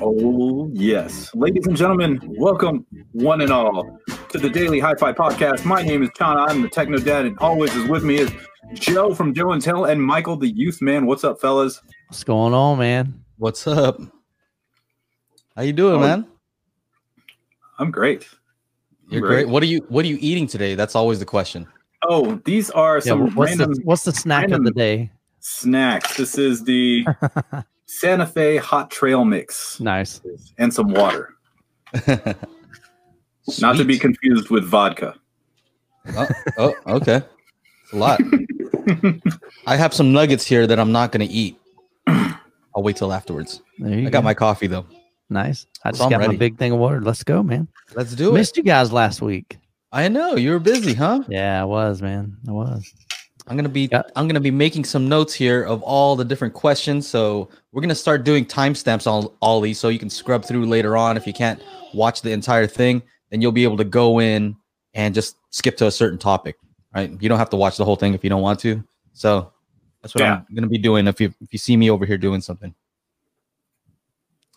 Oh, yes. Ladies and gentlemen, welcome one and all to the Daily Hi-Fi Podcast. My name is Chana. I'm the Techno Dad, and always is with me is Joe from Joe and Tell and Michael the Youth Man. What's up, fellas? What's going on, man? What's up? How you doing, man? I'm great. You're great. What are you eating today? That's always the question. Oh, these are some random. What's the snack of the day? Snacks. This is the Santa Fe Hot Trail Mix. Nice. And some water. Not to be confused with vodka. Oh, okay. That's a lot. I have some nuggets here that I'm not going to eat. I'll wait till afterwards. I got my coffee, though. Nice. I just got my big thing of water. Let's go, man. Let's do it. Missed you guys last week. I know. You were busy, huh? Yeah, I was, man. I was. I'm gonna be making some notes here of all the different questions. So we're gonna start doing timestamps on all these, so you can scrub through later on. If you can't watch the entire thing, then you'll be able to go in and just skip to a certain topic. Right? You don't have to watch the whole thing if you don't want to. So that's what I'm gonna be doing. If you see me over here doing something,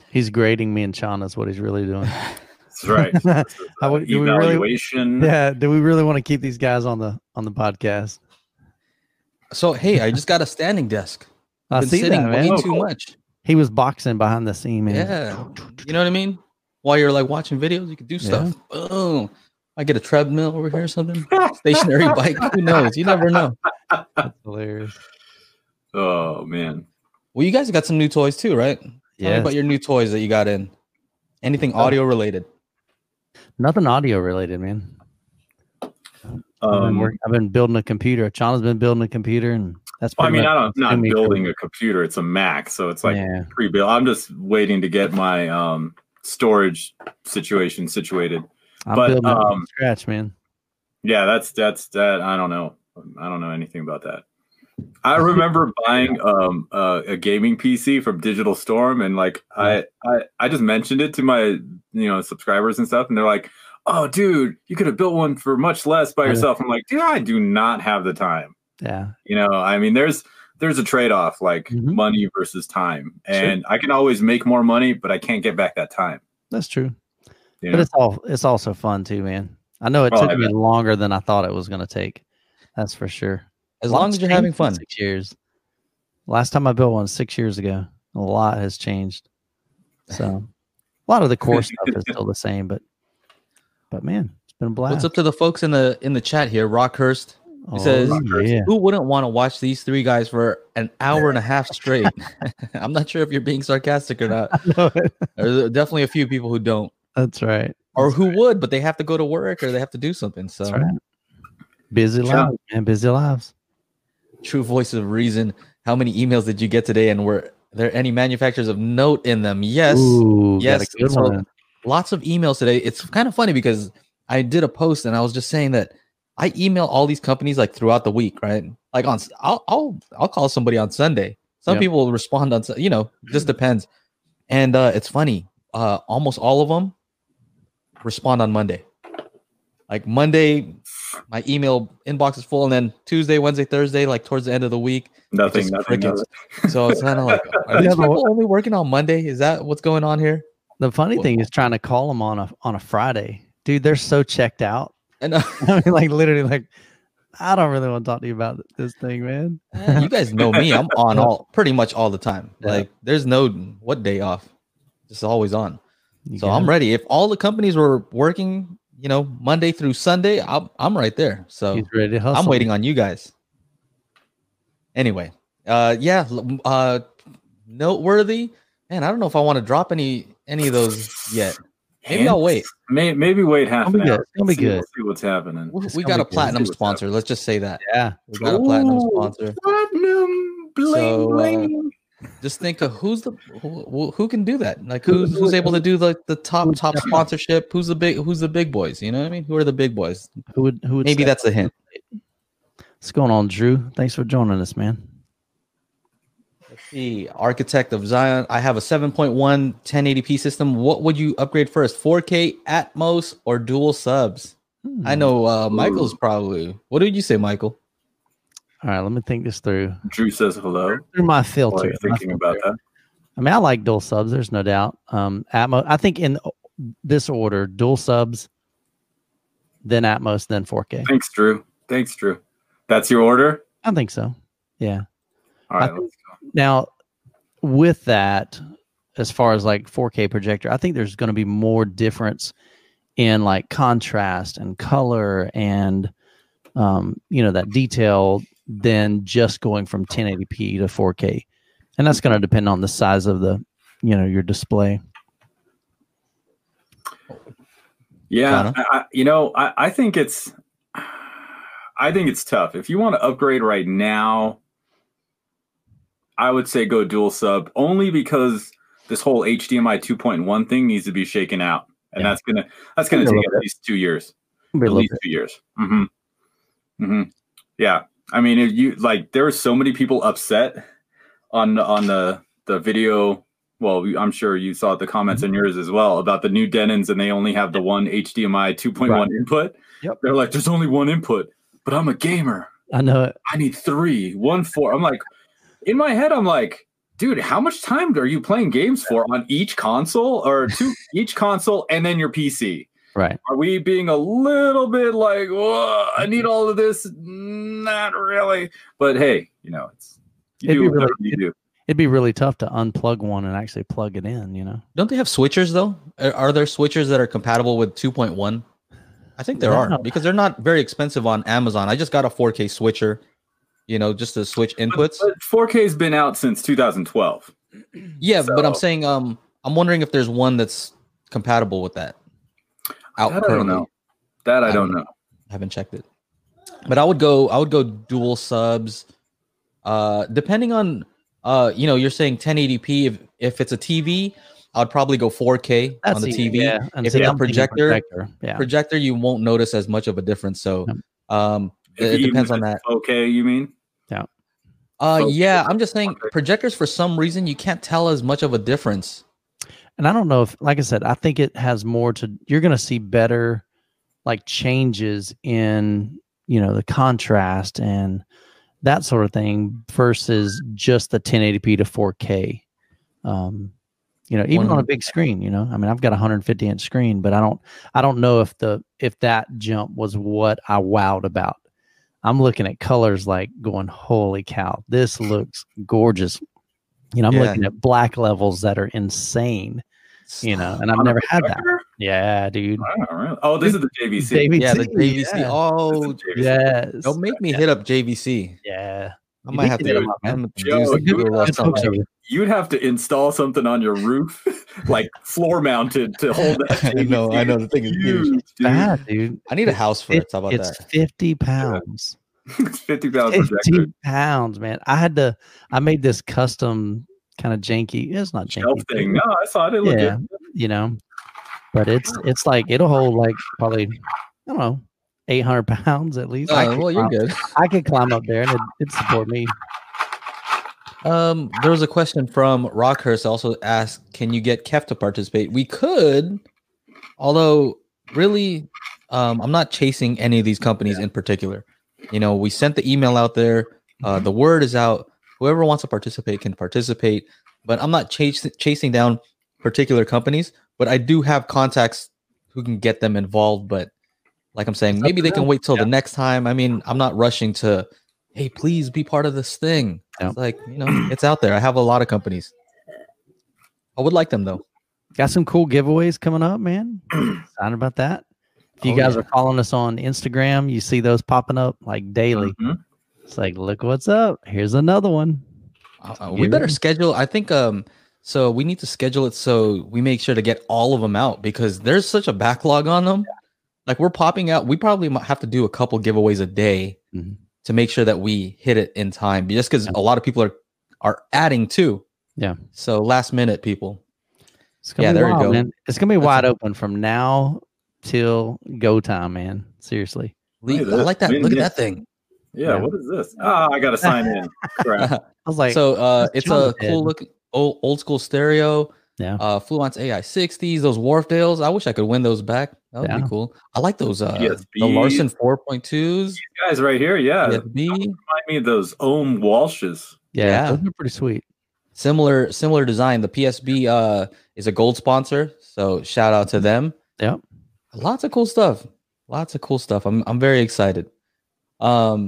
he's grading me and Chana is what he's really doing. That's right. Evaluation. Do we really want to keep these guys on the podcast? So, hey, I just got a standing desk. I see that, man. Way too much. He was boxing behind the scene, man. Yeah. You know what I mean? While you're, like, watching videos, you could do stuff. Yeah. Oh, I get a treadmill over here or something. Stationary bike. Who knows? You never know. That's hilarious. Oh, man. Well, you guys got some new toys, too, right? Yeah. Tell me about your new toys that you got in. Anything audio-related? Nothing audio-related, man. I've been building a computer. Chana's been building a computer, and that's. Well, I mean, I'm not building a computer. It's a Mac, so it's like pre-built. I'm just waiting to get my storage situation situated. I'm building it from scratch, man. Yeah, that's that. I don't know. I don't know anything about that. I remember buying a gaming PC from Digital Storm, and like I just mentioned it to my subscribers and stuff, and they're like, oh, dude, you could have built one for much less by yourself. I'm like, dude, I do not have the time. Yeah. You know, I mean, there's a trade-off, like money versus time. And I can always make more money, but I can't get back that time. That's true. You know? It's also fun, too, man. I know it took me longer than I thought it was going to take. That's for sure. As long as you're having fun. 6 years. Last time I built one 6 years ago, a lot has changed. So a lot of the core stuff is still the same, but man, it's been a blast. What's up to the folks in the chat here? Rockhurst, he says, who wouldn't want to watch these three guys for an hour and a half straight? I'm not sure if you're being sarcastic or not. There's definitely a few people who don't. That's right. Or who would, but they have to go to work or they have to do something. So that's right. Busy lives, man. Busy lives. True voice of reason. How many emails did you get today? And were there any manufacturers of note in them? Yes. Ooh, yes. Lots of emails today. It's kind of funny because I did a post and I was just saying that I email all these companies like throughout the week, right? Like I'll call somebody on Sunday. Some people will respond on, just depends. And it's funny. Almost all of them respond on Monday. Like Monday, my email inbox is full, and then Tuesday, Wednesday, Thursday, like towards the end of the week, nothing. So it's kind of like, are these people only working on Monday? Is that what's going on here? The funny thing is trying to call them on a Friday, dude. They're so checked out. And I mean, like literally, like I don't really want to talk to you about this thing, man. You guys know me. I'm on pretty much all the time. Yeah. Like there's no what day off. Just always on. So I'm ready. If all the companies were working, Monday through Sunday, I'm right there. So he's ready to hustle. I'm waiting on you guys. Anyway, noteworthy. Man, I don't know if I want to drop any of those yet. Maybe I'll wait. Maybe wait half an hour. It'll be good. We'll see what's happening. We got a platinum sponsor. Let's just say that. Yeah. We got a platinum sponsor. Platinum bling. Just think of who can do that. Like who's able to do like the top sponsorship? Who's the big boys? You know what I mean? Who are the big boys? Who would maybe that's a hint. What's going on, Drew? Thanks for joining us, man. The architect of Zion. I have a 7.1 1080p system. What would you upgrade first? 4K, Atmos, or dual subs? I know Michael's probably. What did you say, Michael? All right, let me think this through. Drew says hello. Through my filter. Thinking about that. I mean, I like dual subs. There's no doubt. Atmos. I think in this order: dual subs, then Atmos, then 4K. Thanks, Drew. Thanks, Drew. That's your order? I think so. Yeah. All right. Let's go. Now, with that, as far as like 4K projector, I think there's going to be more difference in like contrast and color and you know, that detail than just going from 1080p to 4K. And that's going to depend on the size of the, you know, your display. Yeah. I think it's tough. If you want to upgrade right now, I would say go dual sub, only because this whole HDMI 2.1 thing needs to be shaken out. And yeah, that's going to take at least 2 years. Mm-hmm. Mm-hmm. Yeah. I mean, if you like, there were so many people upset on the video. Well, I'm sure you saw the comments in yours as well about the new Denons, and they only have the one HDMI 2.1 input. Yep. They're like, there's only one input, but I'm a gamer. I know it. I need 3, 1, 4. I'm like, in my head, I'm like, dude, how much time are you playing games for on each console, or each console and then your PC? Right. Are we being a little bit like, whoa, I need all of this? Not really. But hey, you know, it's, it'd be really tough to unplug one and actually plug it in, you know. Don't they have switchers though? Are there switchers that are compatible with 2.1? I think there are, because they're not very expensive on Amazon. I just got a 4K switcher, you know, just to switch inputs. But 4K's been out since 2012. Yeah, so. But I'm saying, I'm wondering if there's one that's compatible with that out currently. I don't know. I haven't checked it. But I would go dual subs. Depending on, you know, you're saying 1080p. If it's a TV, I'd probably go 4K on the TV. Yeah. If it's a projector, you won't notice as much of a difference. So it depends on that. Okay, you mean? Yeah. Yeah, I'm just saying projectors, for some reason, you can't tell as much of a difference. And I don't know if, like I said, I think it has more to, you're going to see better, like, changes in, you know, the contrast and that sort of thing versus just the 1080p to 4K. You know, even on a big screen, you know, I mean, I've got a 150-inch screen, but I don't know if that jump was what I wowed about. I'm looking at colors like going, holy cow, this looks gorgeous. You know, I'm looking at black levels that are insane, you know, and I've never had that. Yeah, dude. Oh, this is the JVC. Yeah, the JVC. Yeah. Oh, yes. Don't make me hit up JVC. Yeah. I might have to hit them up. You'd have to install something on your roof, like floor mounted, to hold that JVC. I know. The thing is huge. Bad, dude. I need a house for it. How about that? It's 50 pounds. It's 50 pounds. 50 pounds, man. I made this custom kind of janky. It's not janky. Shelf thing. No, I saw it. It looked good. You know. But it's like, it'll hold like probably, I don't know, 800 pounds at least. Well, you're good. I could climb up there and it'd support me. There was a question from Rockhurst, also asked, can you get Kev to participate? We could, although really, I'm not chasing any of these companies in particular. You know, we sent the email out there. The word is out. Whoever wants to participate can participate. But I'm not chasing down particular companies. But I do have contacts who can get them involved. But like I'm saying, maybe they can wait till the next time. I mean, I'm not rushing to, hey, please be part of this thing. It's like, you know, it's out there. I have a lot of companies. I would like them, though. Got some cool giveaways coming up, man. Excited about that. If you guys are following us on Instagram, you see those popping up like daily. Mm-hmm. It's like, look what's up. Here's another one. We better schedule. I think... So we need to schedule it so we make sure to get all of them out, because there's such a backlog on them. Like, we're popping out. We probably have to do a couple giveaways a day to make sure that we hit it in time, just because a lot of people are adding too. Yeah. So last minute people. It's gonna be wild, man. It's going to be wide open from now till go time, man. Seriously. I like that. Look at that thing. Yeah. What is this? Ah, I got to sign in. Crap. I was like, so it's a cool looking. Old school stereo, Fluence AI60s, those Wharfedales. I wish I could win those back. That would be cool. I like those. The Larson 4.2s. These guys right here, yeah. Remind me of those Ohm Walshes. Yeah, those are pretty sweet. Similar design. The PSB is a gold sponsor, so shout out to them. Yeah, lots of cool stuff. I'm very excited. Yeah,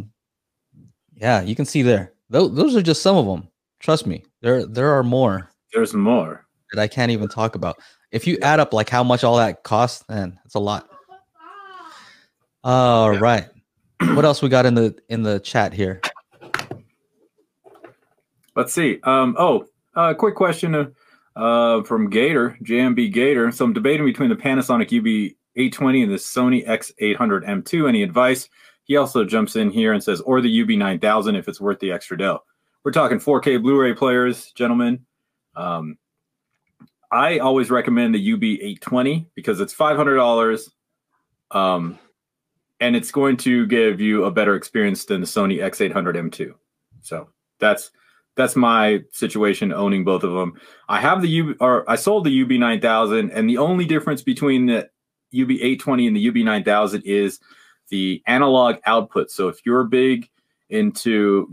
you can see there. Those are just some of them. Trust me, there are more. There's more that I can't even talk about. If you add up like how much all that costs, man, it's a lot. All right. What else we got in the chat here? Let's see. Quick question from Gator, JMB Gator. So I'm debating between the Panasonic UB820 and the Sony X800M2. Any advice? He also jumps in here and says, or the UB9000 if it's worth the extra dough. We're talking 4K Blu-ray players, gentlemen. I always recommend the UB820 because it's $500. And it's going to give you a better experience than the Sony X800M2. So that's my situation owning both of them. I sold the UB9000, and the only difference between the UB820 and the UB9000 is the analog output. So if you're big into,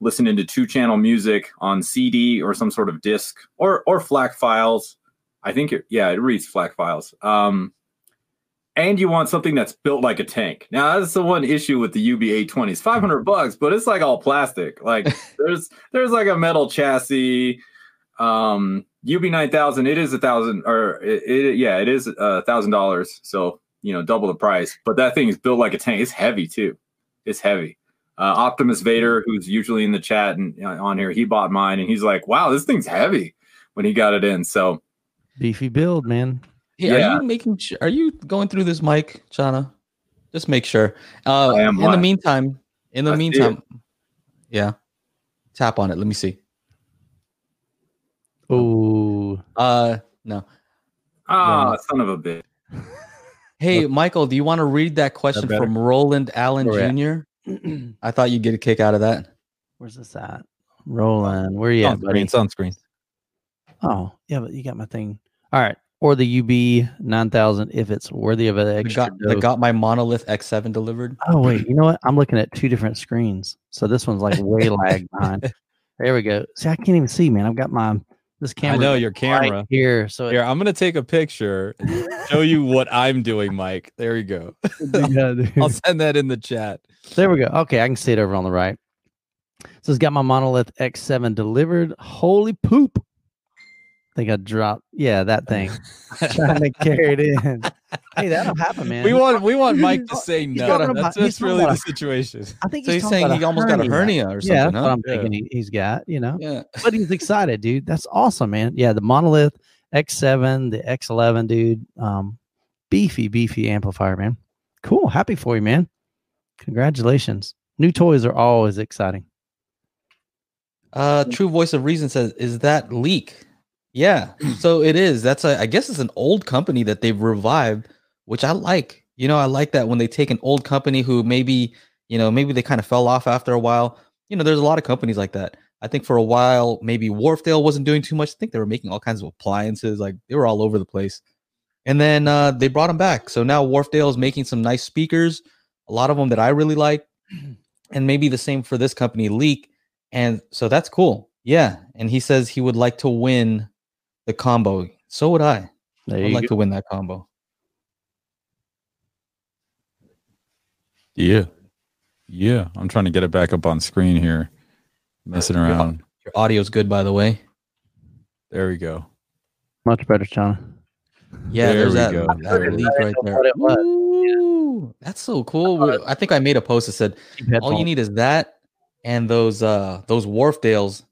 listening to 2-channel music on CD or some sort of disc or FLAC files, I think it reads FLAC files. And you want something that's built like a tank. Now, that's the one issue with the UB820. It's $500, but it's like all plastic. Like there's like a metal chassis. UB9000, it is $1,000. So, double the price, but that thing is built like a tank. It's heavy too. It's heavy. Optimus Vader, who's usually in the chat and on here, he bought mine and he's like, wow, this thing's heavy when he got it in. So beefy build, man. Hey, yeah. Are you going through this mic, Chana? Just make sure. I am in the meantime. Yeah. Tap on it. Let me see. Oh. No. Ah, son of a bitch. Hey, Michael, do you want to read that question from Roland Allen Jr.? I thought you'd get a kick out of that. Where's this at? Roland, where are you at, buddy? It's on screen. Oh, yeah, but you got my thing. All right. Or the UB9000 if it's worthy of an extra. I got my Monolith X7 delivered. Oh, wait. You know what? I'm looking at two different screens. So this one's like way lagged behind. There we go. See, I can't even see, man. I've got this camera. I know your camera. Right here. So I'm going to take a picture and show you what I'm doing, Mike. There you go. I'll send that in the chat. There we go. Okay. I can see it over on the right. So it's got my Monolith X7 delivered. Holy poop. I think I dropped. Yeah, that thing. Trying to carry it in. Hey, that'll happen, man. We want Mike to say no. That's really the situation. I think he's saying he almost got a hernia or something. Yeah, that's what I'm thinking he's got, Yeah. But he's excited, dude. That's awesome, man. Yeah, the Monolith X7, the X11, dude. Beefy amplifier, man. Cool. Happy for you, man. Congratulations. New toys are always exciting. True Voice of Reason says, is that Leak? Yeah, so it is. I guess it's an old company that they've revived, which I like. I like that when they take an old company who maybe they kind of fell off after a while. There's a lot of companies like that. I think for a while, maybe Wharfedale wasn't doing too much. I think they were making all kinds of appliances. Like they were all over the place. And then they brought them back. So now Wharfedale is making some nice speakers, a lot of them that I really like. And maybe the same for this company, Leak. And so that's cool. Yeah. And he says he would like to win the combo. So would I. I'd like to win that combo. Yeah. Yeah. I'm trying to get it back up on screen here. Messing around. Your audio's good, by the way. There we go. Much better, John. Yeah, there's that Leak right there. Ooh, that's so cool. I think I made a post that said, all you need is that and those Wharfedales,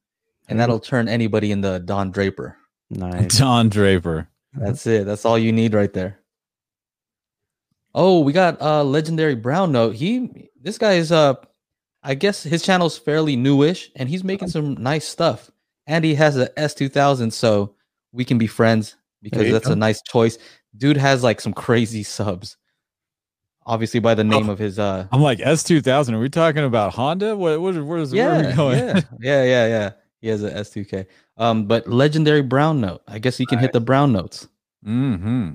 and that'll turn anybody into Don Draper. Nice. Don Draper. That's it. That's all you need right there. Oh, we got Legendary Brown Note. This guy is I guess his channel's fairly newish, and he's making some nice stuff. And he has a S2000, so we can be friends because that's a nice choice. Dude has like some crazy subs. Obviously, by the name of his. I'm like S2000. Are we talking about Honda? Where are we going? Yeah. He has an S2K. But Legendary Brown Note. I guess he can hit the brown notes. Mm-hmm.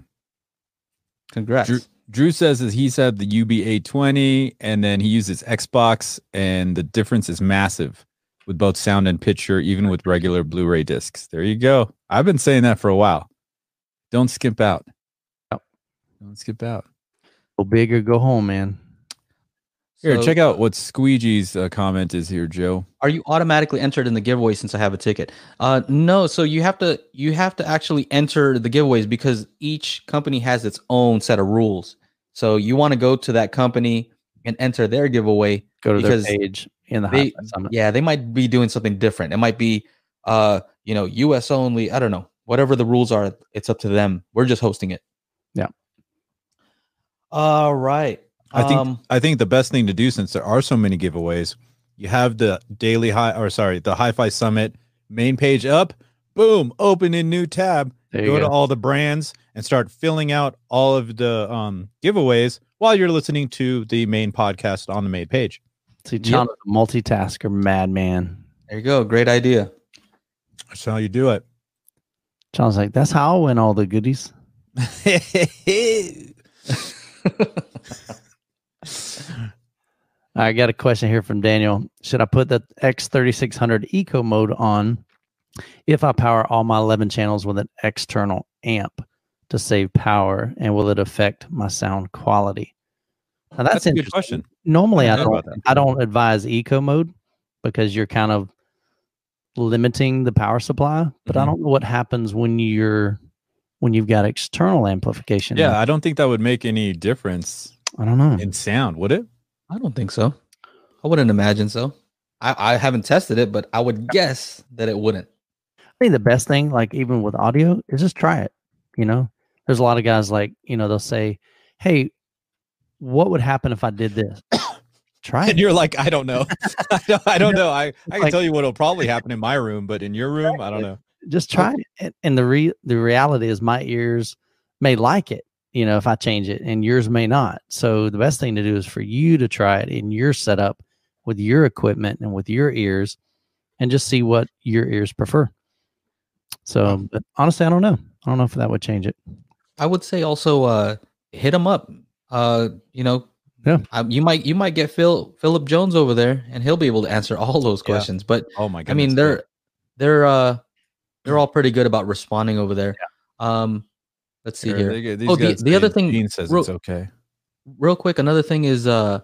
Congrats. Drew says that he said the UB820, and then he uses Xbox, and the difference is massive. with both sound and picture, even with regular Blu-ray discs. There you go. I've been saying that for a while. Don't skimp out. Yep. Don't skip out. Go big or go home, man. Here, so, check out what Squeegee's comment is here, Joe. Are you automatically entered in the giveaway since I have a ticket? No, so you have to actually enter the giveaways because each company has its own set of rules. So you want to go to that company and enter their giveaway. Go to their page in the Hi-Fi Summit. Yeah, they might be doing something different. It might be, you know, U.S. only. I don't know. Whatever the rules are, it's up to them. We're just hosting it. Yeah. All right. I think the best thing to do, since there are so many giveaways, you have the the Hi-Fi Summit main page up. Boom! Open a new tab. Go to all the brands and start filling out all of the giveaways while you're listening to the main podcast on the main page. See, John, yep. Multitasker, madman. There you go. Great idea. That's how you do it. John's like, that's how I win all the goodies. I got a question here from Daniel. Should I put the X3600 Eco mode on if I power all my 11 channels with an external amp to save power, and will it affect my sound quality? Now that's a good question. Normally, I don't advise Eco mode because you're kind of limiting the power supply. But I don't know what happens when you've got external amplification. Yeah, I don't think that would make any difference. I don't know. In sound, would it? I don't think so. I wouldn't imagine so. I haven't tested it, but I would guess that it wouldn't. I think the best thing, like even with audio, is just try it. You know, there's a lot of guys like, you know, they'll say, hey, what would happen if I did this? Try it. And you're like, I don't know. I don't know. I can tell you what will probably happen in my room, but in your room, I don't know. Just try it. And the reality is my ears may like it, you know, if I change it, and yours may not. So the best thing to do is for you to try it in your setup with your equipment and with your ears and just see what your ears prefer. So, but honestly, I don't know. I don't know if that would change it. I would say also hit them up. You know, yeah. You might get Philip Jones over there and he'll be able to answer all those questions. Yeah. But oh my god, I mean, they're all pretty good about responding over there. Yeah. Let's see here. The other thing, Dean says it's okay. Real quick, another thing is to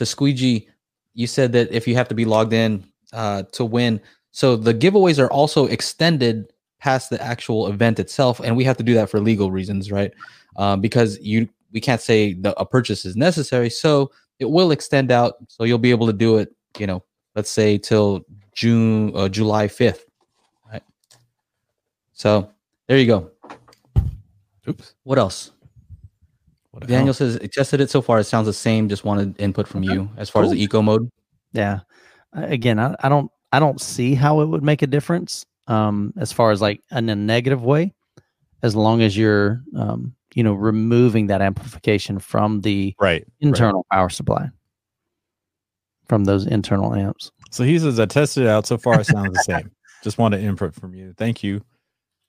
Squeegee, you said that if you have to be logged in to win. So the giveaways are also extended past the actual event itself, and we have to do that for legal reasons, right? Because we can't say a purchase is necessary, so it will extend out. So you'll be able to do it, you know, let's say till July 5th. Right? So there you go. Oops. What else? Daniel says, I tested it so far. It sounds the same. Just wanted input from you as far as the Eco mode. Yeah. Again, I don't see how it would make a difference as far as like in a negative way, as long as you're, you know, removing that amplification from the internal power supply from those internal amps. So he says, I tested it out. So far, it sounds the same. Just wanted input from you. Thank you.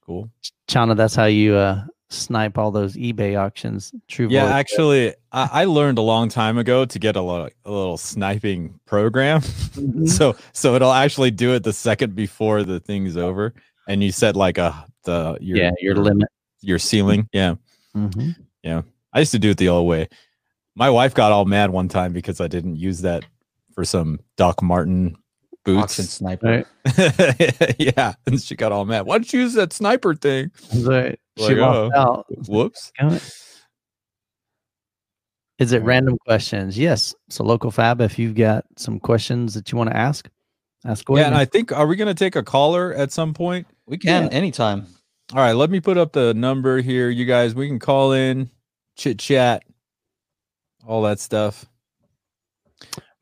Cool. Chana, that's how you snipe all those eBay auctions. True. Yeah, actually, I learned a long time ago to get a little sniping program. Mm-hmm. So it'll actually do it the second before the thing's over, and you set like your limit, your ceiling. Yeah, mm-hmm. Yeah. I used to do it the old way. My wife got all mad one time because I didn't use that for some Doc Martin boots. Auction sniper. Right. Yeah, and she got all mad. Why don't you use that sniper thing? Right. Like, she walked out. Whoops. Is it random questions? Yes. So Local Fab, if you've got some questions that you want to ask away. Yeah, and I think, are we going to take a caller at some point? We can anytime. All right, let me put up the number here. You guys, we can call in, chit chat, all that stuff.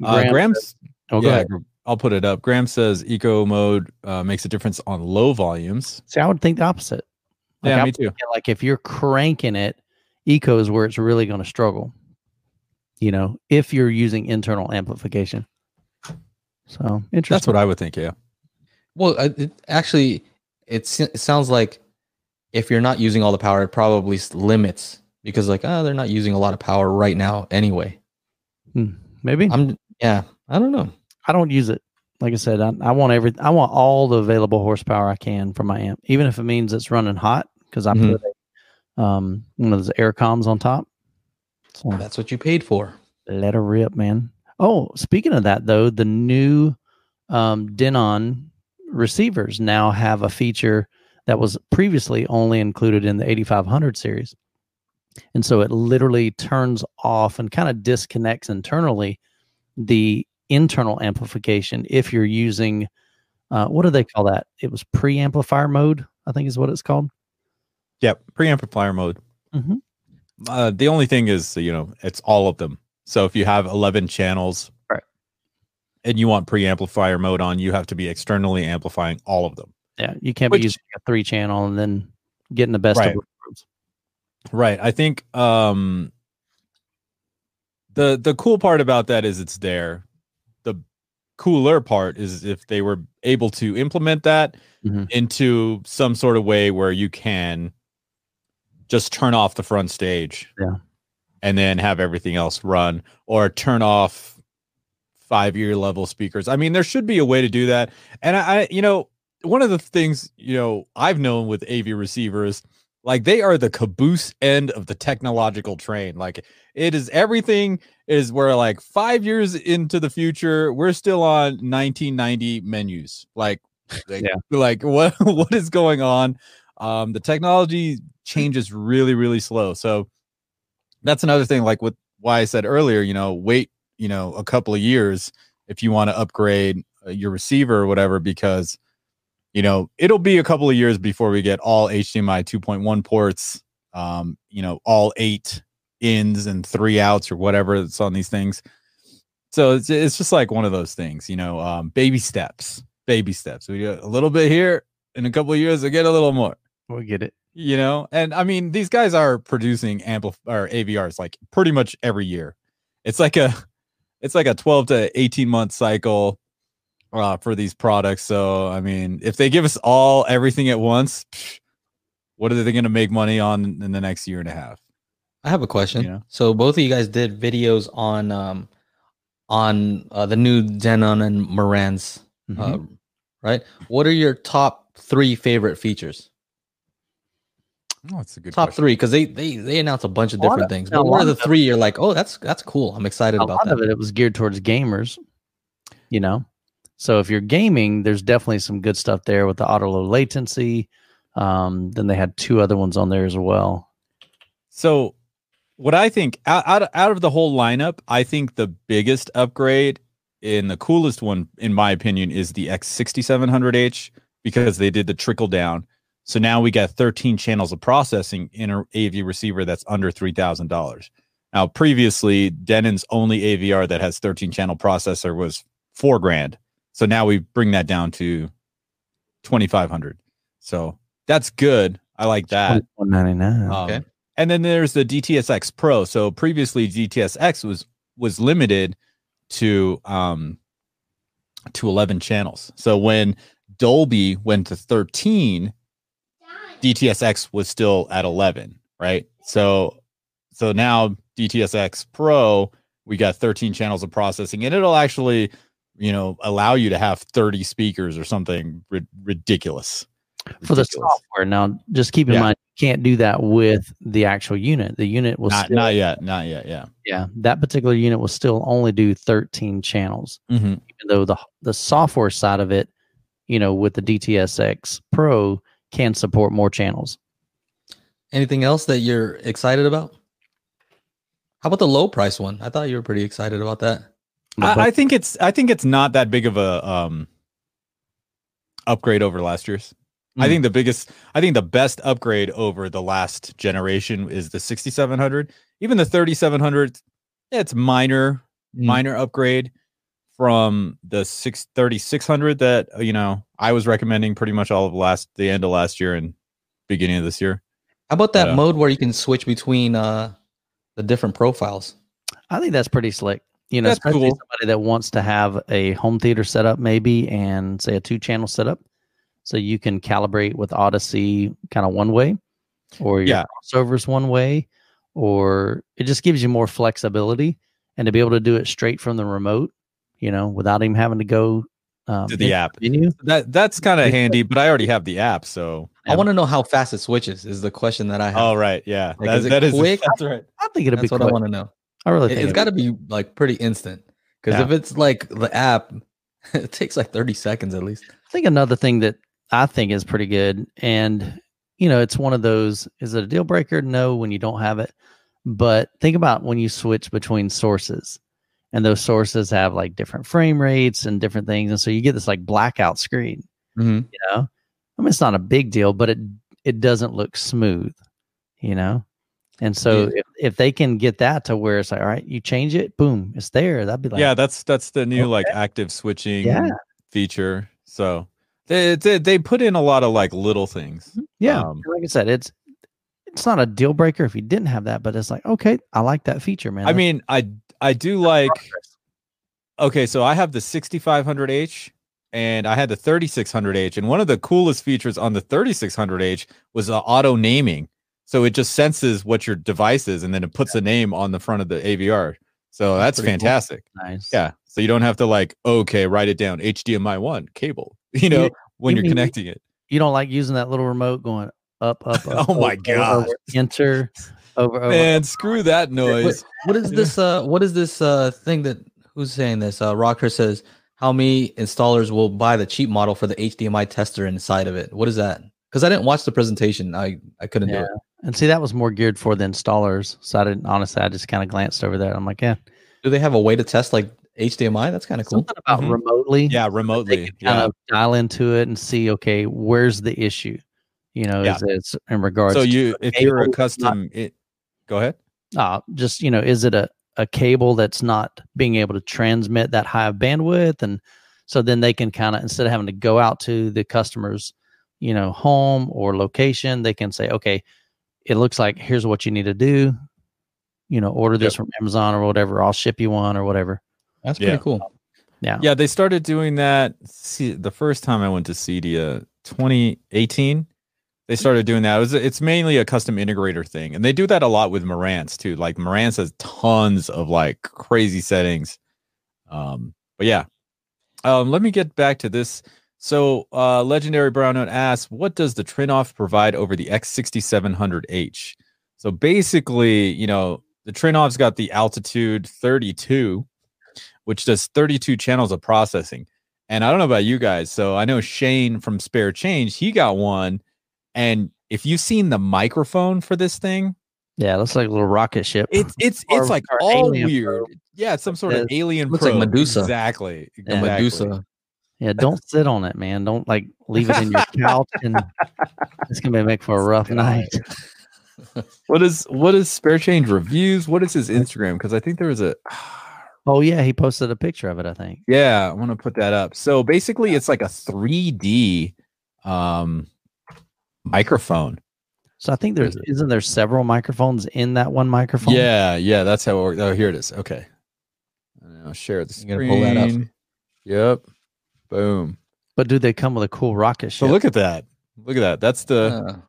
Graham's. Oh, go ahead. I'll put it up. Graham says Eco mode makes a difference on low volumes. See, I would think the opposite. Like, yeah, me too. Like if you're cranking it, Eco is where it's really going to struggle, you know, if you're using internal amplification. So interesting. That's what I would think. Yeah. Well, it sounds like if you're not using all the power, it probably limits because like, they're not using a lot of power right now anyway. Maybe. I don't know. I don't use it. like I said, I want all the available horsepower I can from my amp, even if it means it's running hot, because I put one of those air comms on top. So that's what you paid for. Let her rip, man. Oh, speaking of that, though, the new Denon receivers now have a feature that was previously only included in the 8500 series. And so it literally turns off and kind of disconnects internally the internal amplification if you're using, what do they call that? It was preamplifier mode, I think is what it's called. Yep, preamplifier mode. Mm-hmm. The only thing is, you know, it's all of them. So if you have 11 channels and you want preamplifier mode on, you have to be externally amplifying all of them. Yeah, you can't be using a 3-channel and then getting the best of both worlds. Right. I think the cool part about that is it's there. The cooler part is if they were able to implement that into some sort of way where you can just turn off the front stage and then have everything else run, or turn off 5-year level speakers. I mean, there should be a way to do that. And I, you know, one of the things, you know, I've known with AV receivers, like they are the caboose end of the technological train. Like it is, everything is where like 5 years into the future, we're still on 1990 menus. Like what is going on? The technology changes really, really slow. So that's another thing, like with why I said earlier, you know, wait, you know, a couple of years if you want to upgrade your receiver or whatever, because, you know, it'll be a couple of years before we get all HDMI 2.1 ports, you know, all 8 ins and 3 outs or whatever that's on these things. So it's just like one of those things, you know, baby steps. We get a little bit here, in a couple of years, we get a little more. We'll get it. You know, and I mean, these guys are producing AVRs like pretty much every year. It's like a 12 to 18 month cycle for these products. So, I mean, if they give us everything at once, what are they going to make money on in the next year and a half? I have a question. You know? So both of you guys did videos on the new Denon and Marantz, right? What are your top 3 favorite features? Oh, that's a good top question. 3, because they announced a bunch of different things. But one of the 3 you're like, oh, that's cool. I'm excited about that. A lot of it was geared towards gamers, you know. So if you're gaming, there's definitely some good stuff there with the auto low latency. Then they had 2 other ones on there as well. So what I think out of the whole lineup, I think the biggest upgrade and the coolest one, in my opinion, is the X6700H, because they did the trickle down. So now we got 13 channels of processing in an AV receiver that's under $3,000. Now, previously, Denon's only AVR that has 13 channel processor was $4,000. So now we bring that down to $2,500. So that's good. I like that. $2,199. Okay. And then there's the DTS:X Pro. So previously, DTS:X was limited to 11 channels. So when Dolby went to 13. DTS:X was still at 11, right? So now DTS:X Pro, we got 13 channels of processing, and it'll actually, you know, allow you to have 30 speakers or something ridiculous for the software. Now, just keep in mind, you can't do that with the actual unit. The unit will not yet. Yeah. That particular unit will still only do 13 channels, even though the software side of it, you know, with the DTS:X Pro, can support more channels. Anything else that you're excited about? How about the low price one? I thought you were pretty excited about that. I think it's not that big of a upgrade over last year's. I think the best upgrade over the last generation is the 6700. Even the 3700, it's minor upgrade from the 3600 that, you know, I was recommending pretty much all of the end of last year and beginning of this year. How about that mode where you can switch between the different profiles? I think that's pretty slick. You know, that's especially somebody that wants to have a home theater setup maybe and say a 2-channel setup. So you can calibrate with Odyssey kind of one way, or your crossovers one way, or it just gives you more flexibility, and to be able to do it straight from the remote, you know, without even having to go to the app menu. That's kind of handy, but I already have the app, so I want to know how fast it switches is the question that I have. Oh, right. Yeah. Like, is it quick? That's right. I think it'll be quick. That's what I want to know. I really think it's got to be like pretty instant, because if it's like the app, it takes like 30 seconds at least. I think another thing that I think is pretty good, and you know, it's one of those, is it a deal breaker? No, when you don't have it. But think about when you switch between sources, and those sources have like different frame rates and different things, and so you get this like blackout screen. Mm-hmm. You know, I mean, it's not a big deal, but it doesn't look smooth, you know. And so if they can get that to where it's like, all right, you change it, boom, it's there. That'd be like, yeah, that's the new like active switching feature. So they put in a lot of like little things. Yeah, like I said, it's not a deal breaker if you didn't have that, but it's like, okay, I like that feature, man. I mean, I do like. Okay, so I have the 6500H and I had the 3600H, and one of the coolest features on the 3600H was the auto naming. So it just senses what your device is, and then it puts a name on the front of the AVR. So that's fantastic. Cool. Nice. Yeah. So you don't have to like, okay, write it down. HDMI 1 cable, you know, when you're connecting it. You don't like using that little remote going up. Oh, my God. Enter. Over. Man, screw that noise. What is this? What is this thing that, who's saying this? Rocker says, how many installers will buy the cheap model for the HDMI tester inside of it? What is that? Because I didn't watch the presentation. I couldn't do it. And see, that was more geared for the installers. So I didn't, honestly, I just kind of glanced over there. I'm like, yeah. Do they have a way to test like HDMI? That's kind of cool. Something about remotely. Yeah, remotely. Kind of dial into it and see, okay, where's the issue? You know, is it's in regards to. So if you're a custom, go ahead. Just, you know, is it a cable that's not being able to transmit that high of bandwidth? And so then they can kind of, instead of having to go out to the customer's, you know, home or location, they can say, okay, it looks like here's what you need to do, you know, order this from Amazon or whatever. I'll ship you one or whatever. That's pretty cool. Yeah. Yeah. They started doing that. See, the first time I went to CEDIA 2018, they started doing that. It's mainly a custom integrator thing. And they do that a lot with Marantz too. Like Marantz has tons of like crazy settings. But yeah, let me get back to this. So, Legendary Brown Note asks, what does the Trinoff provide over the X6700H? So basically, you know, the Trinoff's got the Altitude 32, which does 32 channels of processing. And I don't know about you guys. So I know Shane from Spare Change, he got one. And if you've seen the microphone for this thing. Yeah, it looks like a little rocket ship. It's like all weird. Probe. Yeah, it's some sort of alien looks probe. Like Medusa. Exactly. Yeah. Exactly. Medusa. Yeah, don't sit on it, man. Don't like leave it in your couch, and it's gonna make for a rough night. What is Spare Change Reviews? What is his Instagram? Because I think there was a. Oh yeah, he posted a picture of it. I think. Yeah, I want to put that up. So basically, it's like a 3D microphone. So I think isn't there several microphones in that one microphone? Yeah, that's how it works. Oh, here it is. Okay, I'll share the screen. Pull that up. Yep. Boom. But do they come with a cool rocket ship? So look at that. That's the...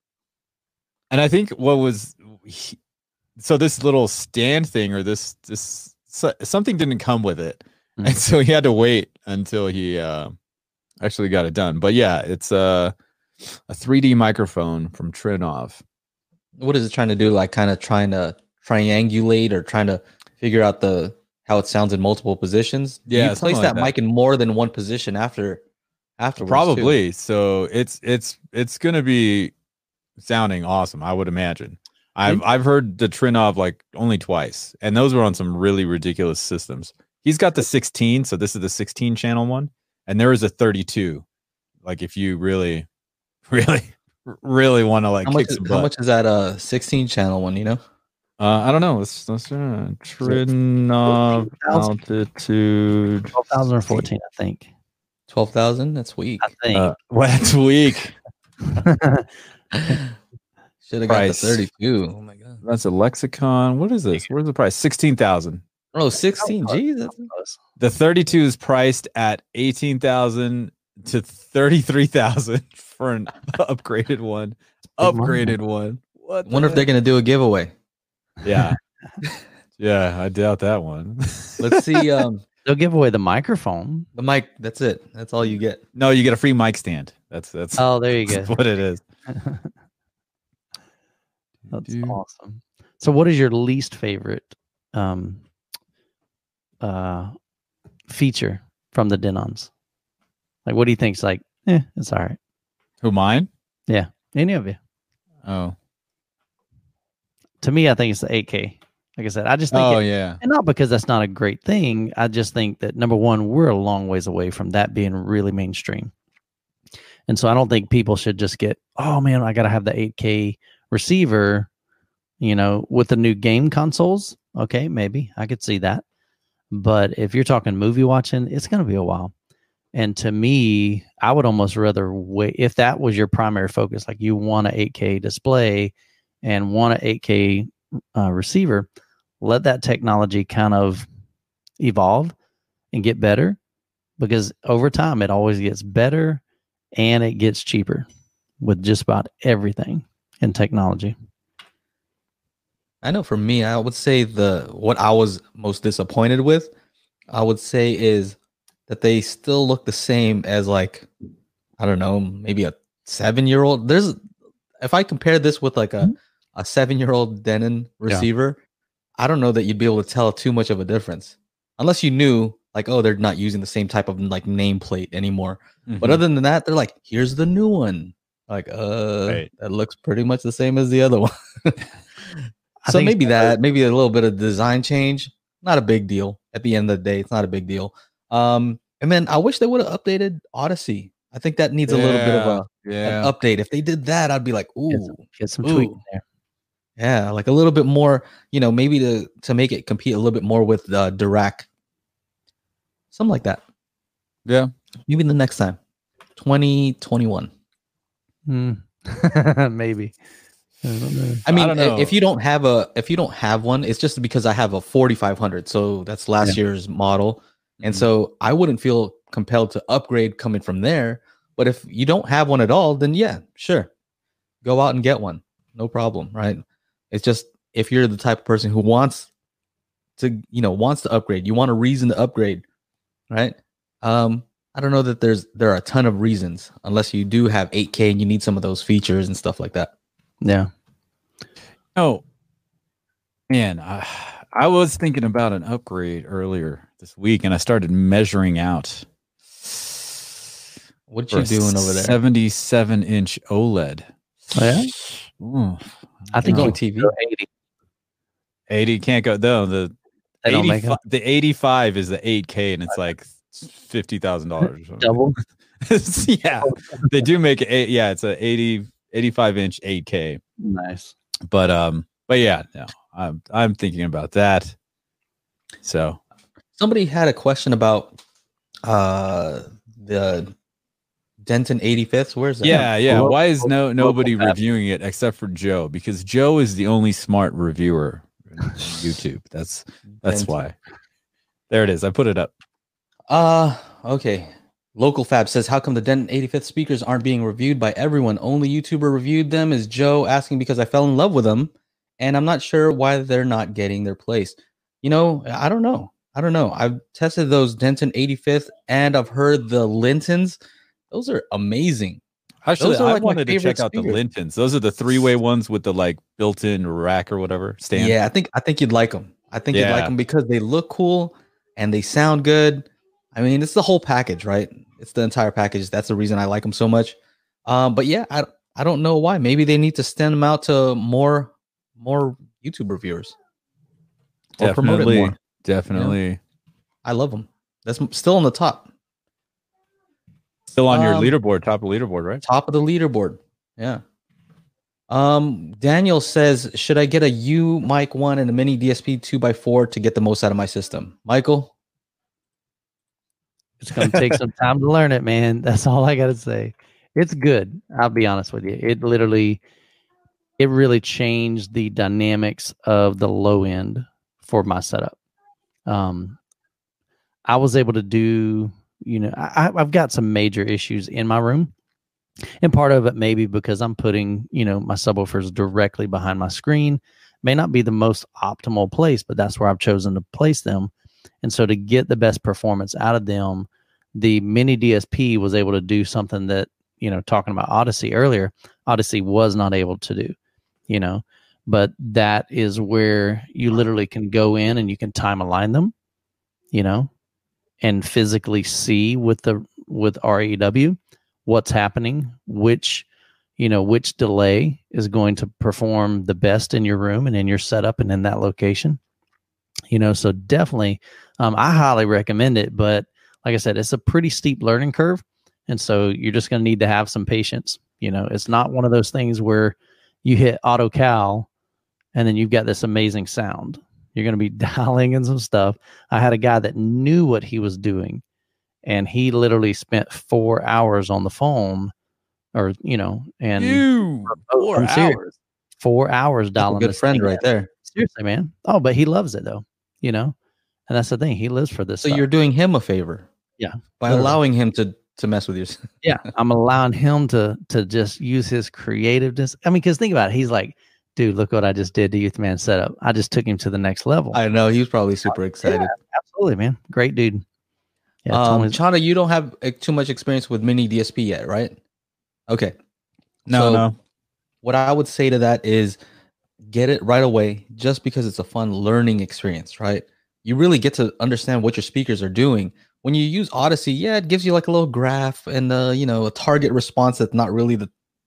And I think what was... So this little stand thing or this something didn't come with it. Mm-hmm. And so he had to wait until he actually got it done. But yeah, it's a 3D microphone from Trinoff. What is it trying to do? Like kind of trying to triangulate or trying to figure out how it sounds in multiple positions. Yeah, you place that mic in more than one position afterwards. Probably. Too. So it's gonna be sounding awesome, I would imagine. I've heard the Trinov like only twice, and those were on some really ridiculous systems. He's got the 16, so this is the 16 channel one, and there is a 32. Like if you really, really, really want to like how much is that 16 channel one, you know? I don't know. Let's Trinov Altitude 12,000 or 14, I think. 12,000? That's weak. I think. That's weak. Should have got the 32. Oh my god. That's a lexicon. What is this? Where's the price? 16,000. Oh, 16. Geez, that's close. The 32 is priced at 18,000 to 33,000 for an upgraded one. What? Wonder if they're gonna do a giveaway. Yeah, I doubt that one. Let's see. They'll give away the microphone. The mic. That's it. That's all you get. No, you get a free mic stand. That's. Oh, there you go. That's what it is. That's awesome. So, what is your least favorite feature from the Denons? Like, what do you think's like? It's all right. Who, mine? Yeah, any of you. Oh. To me, I think it's the 8K. Like I said, I just think and not because that's not a great thing. I just think that, number one, we're a long ways away from that being really mainstream. And so I don't think people should just get, oh, man, I got to have the 8K receiver, you know, with the new game consoles. Okay, maybe. I could see that. But if you're talking movie watching, it's going to be a while. And to me, I would almost rather wait. If that was your primary focus, like you want an 8K display and want an 8K receiver, let that technology kind of evolve and get better, because over time it always gets better and it gets cheaper with just about everything in technology. I know for me, I would say what I was most disappointed with, I would say, is that they still look the same as, like, I don't know, maybe a 7-year-old. If I compare this with like a 7-year-old Denon receiver, I don't know that you'd be able to tell too much of a difference, unless you knew, like, oh, they're not using the same type of, like, nameplate anymore. Mm-hmm. But other than that, they're like, here's the new one. Like, right. That looks pretty much the same as the other one. So maybe a little bit of design change. Not a big deal. At the end of the day, it's not a big deal. And then I wish they would have updated Odyssey. I think that needs a little bit of an update. If they did that, I'd be like, ooh, get some tweak there. Yeah, like a little bit more, you know, maybe to make it compete a little bit more with Dirac. Something like that. Yeah. Maybe the next time. 2021. Maybe. I mean, if you don't have one, it's just because I have a 4500, so that's last year's model. And so I wouldn't feel compelled to upgrade coming from there. But if you don't have one at all, then yeah, sure. Go out and get one. No problem, right? It's just, if you're the type of person who wants to upgrade, you want a reason to upgrade, right? I don't know that there are a ton of reasons, unless you do have 8K and you need some of those features and stuff like that. Yeah. Oh, man, I was thinking about an upgrade earlier this week, and I started measuring out. What you doing over there? 77-inch OLED. Oh, yeah. Ooh, I think on TV 80 can't go though. The 85 is the 8K, and it's like $50,000. Double. Yeah, they do make it. Yeah, it's a 85-inch 8K. Nice. But yeah, no, I'm thinking about that. So somebody had a question about the Denton 85th. Where's that? Yeah. Why is nobody reviewing it except for Joe? Because Joe is the only smart reviewer on YouTube. That's why. There it is. I put it up. Okay. Local Fab says, how come the Denton 85th speakers aren't being reviewed by everyone? Only YouTuber reviewed them is Joe, asking because I fell in love with them, and I'm not sure why they're not getting their place. You know, I don't know. I've tested those Denton 85th, and I've heard the Lintons. Those are amazing. Actually, I wanted to check out the Lintons. Those are the three-way ones with the, like, built-in rack or whatever stand. Yeah, I think you'd like them. I think you'd like them because they look cool and they sound good. I mean, it's the whole package, right? It's the entire package. That's the reason I like them so much. But yeah, I don't know why. Maybe they need to send them out to more YouTube reviewers. Or promote it more. Definitely. You know? I love them. That's still on the top. Still on your leaderboard, top of the leaderboard, right? Top of the leaderboard. Yeah. Daniel says, should I get a U Mic 1 and a mini DSP 2x4 to get the most out of my system? Michael? It's going to take some time to learn it, man. That's all I got to say. It's good. I'll be honest with you. It really changed the dynamics of the low end for my setup. I was able to do... You know, I've got some major issues in my room, and part of it maybe because I'm putting, you know, my subwoofers directly behind my screen. May not be the most optimal place, but that's where I've chosen to place them. And so to get the best performance out of them, the MiniDSP was able to do something that, you know, talking about Odyssey earlier, Odyssey was not able to do, you know. But that is where you literally can go in and you can time align them, you know, and physically see with REW what's happening, which, you know, which delay is going to perform the best in your room and in your setup and in that location, you know. So definitely, I highly recommend it. But like I said, it's a pretty steep learning curve. And so you're just going to need to have some patience. You know, it's not one of those things where you hit AutoCal and then you've got this amazing sound. You're going to be dialing in some stuff. I had a guy that knew what he was doing, and he literally spent 4 hours on the phone, or, you know, and Ew, four hours, serious, 4 hours dialing. That's a good friend right there. Seriously, man. Oh, but he loves it though, you know, and that's the thing. He lives for this. So stuff. You're doing him a favor. Yeah. By literally. Allowing him to mess with you. Yeah, I'm allowing him to just use his creativeness. I mean, because think about it. He's like, dude, look what I just did to Youth Man Setup. I just took him to the next level. I know. He was probably super excited. Yeah, absolutely, man. Great dude. Yeah, Chana, you don't have too much experience with Mini DSP yet, right? Okay. No. What I would say to that is get it right away, just because it's a fun learning experience, right? You really get to understand what your speakers are doing. When you use Odyssey, yeah, it gives you like a little graph and, you know, a target response that's not really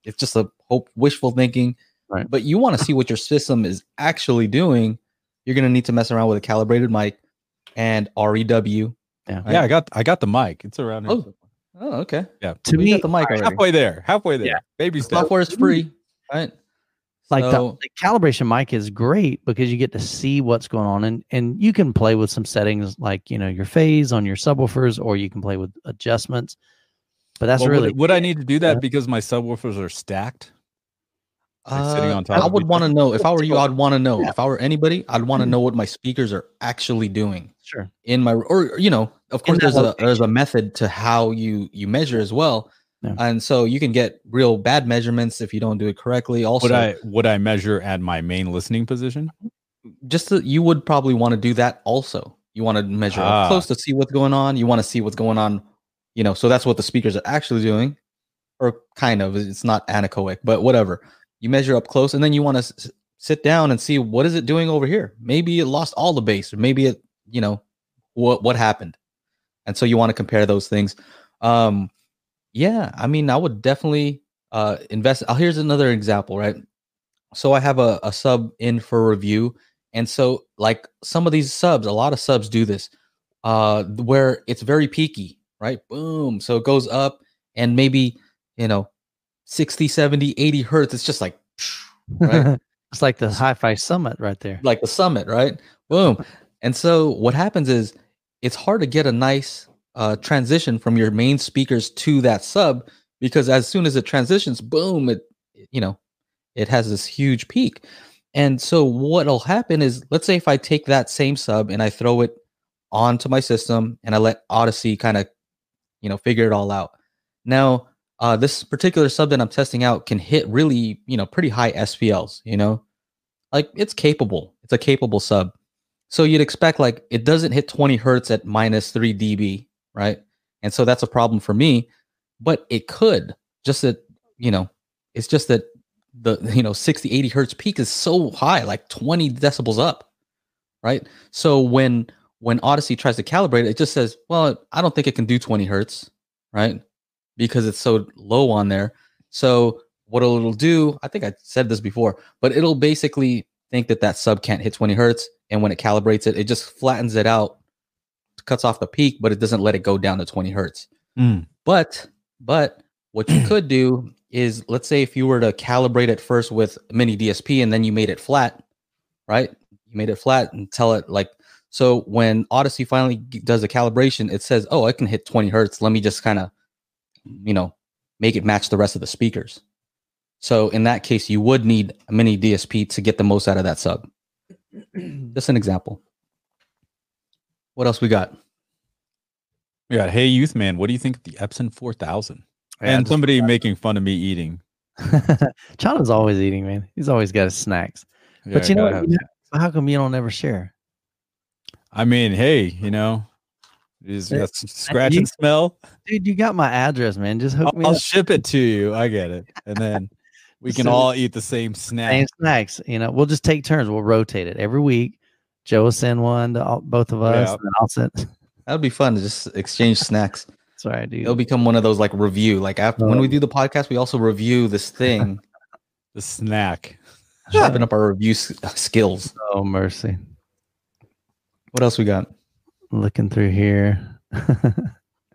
it's just a wishful thinking. Right. But you want to see what your system is actually doing. You're going to need to mess around with a calibrated mic and REW. Yeah, right? Yeah, I got the mic. It's around here. Oh, okay. Yeah. To me, got the mic already. Halfway there. Yeah. Baby stuff. Software is free, right? Like the calibration mic is great because you get to see what's going on, and you can play with some settings like, you know, your phase on your subwoofers, or you can play with adjustments. But that's would I need to do that because my subwoofers are stacked? Like sitting on top. I would want to know. If I were you, I'd want to know. Yeah. If I were anybody, I'd want to know what my speakers are actually doing. Sure. In my, or, you know, of course there's a method to how you measure as well. Yeah. And so you can get real bad measurements if you don't do it correctly. Also, would I measure at my main listening position? You would probably want to do that also. You want to measure up close to see what's going on. You want to see what's going on, you know. So that's what the speakers are actually doing, or kind of. It's not anechoic, but whatever. You measure up close, and then you want to sit down and see what is it doing over here. Maybe it lost all the bass, or maybe it, you know, what happened. And so you want to compare those things. Yeah, I mean, I would definitely invest. Oh, here's another example, right? So I have a sub in for review. And so like some of these subs, a lot of subs do this, where it's very peaky, right? Boom. So it goes up and maybe, you know, 60, 70, 80 hertz. It's just like, right? It's like the hi-fi summit right there. Like the summit, right? Boom. And so what happens is it's hard to get a nice transition from your main speakers to that sub, because as soon as it transitions, boom, it has this huge peak. And so what'll happen is, let's say if I take that same sub and I throw it onto my system and I let Odyssey kind of, you know, figure it all out. Now, this particular sub that I'm testing out can hit really, you know, pretty high SPLs, you know, like it's capable. It's a capable sub. So you'd expect like it doesn't hit 20 hertz at minus 3 dB. Right. And so that's a problem for me, but it could just that, you know, it's just that the, you know, 60, 80 hertz peak is so high, like 20 decibels up. Right. So when Odyssey tries to calibrate it, it just says, well, I don't think it can do 20 hertz. Right. Because it's so low on there. So what it'll do, I think I said this before, but it'll basically think that sub can't hit 20 hertz. And when it calibrates it, it just flattens it out, cuts off the peak, but it doesn't let it go down to 20 hertz. Mm. But what you could do is, let's say if you were to calibrate it first with Mini DSP and then you made it flat, right? You made it flat and tell it like, so when Odyssey finally does a calibration, it says, oh, I can hit 20 hertz. Let me just kind of, you know, make it match the rest of the speakers. So in that case, you would need a Mini DSP to get the most out of that sub. Just an example. What else we got? We got, hey, Youth Man, what do you think of the Epson 4000? Yeah, and somebody making fun of me eating. Chana's always eating, man. He's always got his snacks. Yeah, but you know, how come you don't ever share? I mean, hey, you know, that's scratch and smell. Dude, you got my address, man. Just hook me up. I'll ship it to you. I get it. And then we can all eat the same snack. Same snacks. You know, we'll just take turns. We'll rotate it every week. Joe will send one to both of us. Yeah. And I'll send. That'd be fun to just exchange snacks. That's right, dude. It'll become one of those like review. Like after when we do the podcast, we also review this thing. The snack. Sharpen up our review skills. Oh, mercy. What else we got? Looking through here.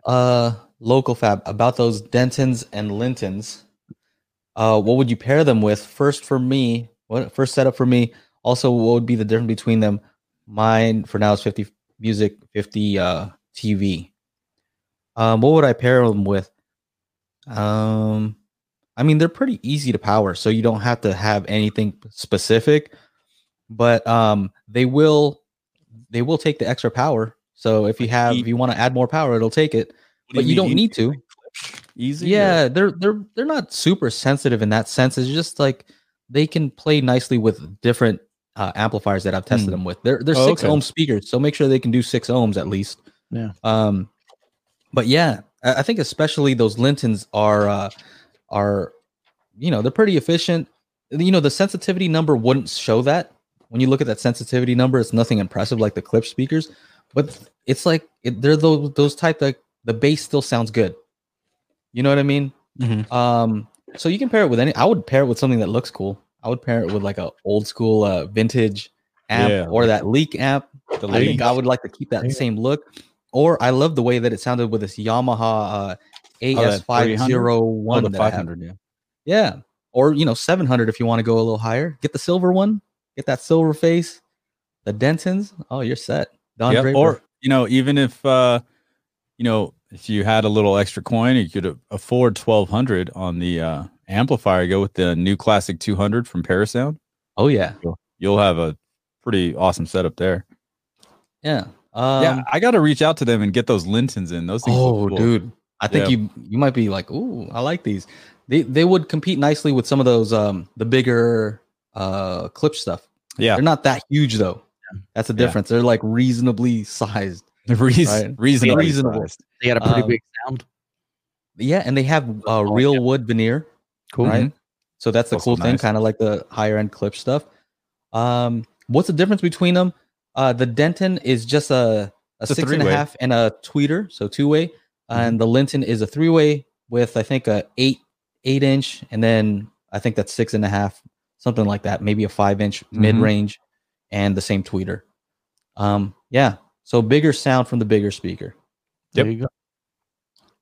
Local fab. About those Dentons and Lintons. What would you pair them with? First for me. What first setup for me? Also, what would be the difference between them? Mine for now is 50 music, 50 TV. What would I pair them with? I mean, they're pretty easy to power, so you don't have to have anything specific. But they will take the extra power. So if you want to add more power, it'll take it. But you don't need to. Easy. Yeah, they're not super sensitive in that sense. It's just like they can play nicely with different amplifiers that I've tested them with. They're 6-ohm speakers, so make sure they can do 6 ohms at least. Yeah. But yeah, I think especially those Lintons are, you know, they're pretty efficient. You know, the sensitivity number wouldn't show that. When you look at that sensitivity number, it's nothing impressive like the Klipsch speakers, but it's like they're those type that the bass still sounds good. You know what I mean? Mm-hmm. So you can pair it with I would pair it with something that looks cool. I would pair it with like a old school vintage amp or that Leak amp. I think I would like to keep that same look. Or I love the way that it sounded with this Yamaha AS501. 500, yeah. Or, you know, 700 if you want to go a little higher. Get the silver one. Get that silver face. The Dentons. Oh, you're set. Don Draper. Or, you know, even if, you know, if you had a little extra coin, you could afford 1200 on the amplifier. Go with the new Classic 200 from Parasound. Oh, yeah. You'll have a pretty awesome setup there. Yeah. Yeah, I got to reach out to them and get those Lintons in. Those things look cool. Dude. I think you might be like, ooh, I like these. They would compete nicely with some of those, the bigger Klipsch stuff. Yeah. They're not that huge, though. That's the difference. They're like reasonably sized. Reasonable. They got a pretty big sound. Yeah, and they have real wood veneer. Cool. Right? Mm-hmm. So that's the cool thing, kind of like the higher-end Klipsch stuff. What's the difference between them? The Denton is just a 6.5 and a tweeter, so two-way. Mm-hmm. And the Linton is a three-way with, I think, a eight-inch, and then I think that's 6.5, something like that, maybe a 5-inch mid-range, and the same tweeter. Yeah, so bigger sound from the bigger speaker. Yep. There you go.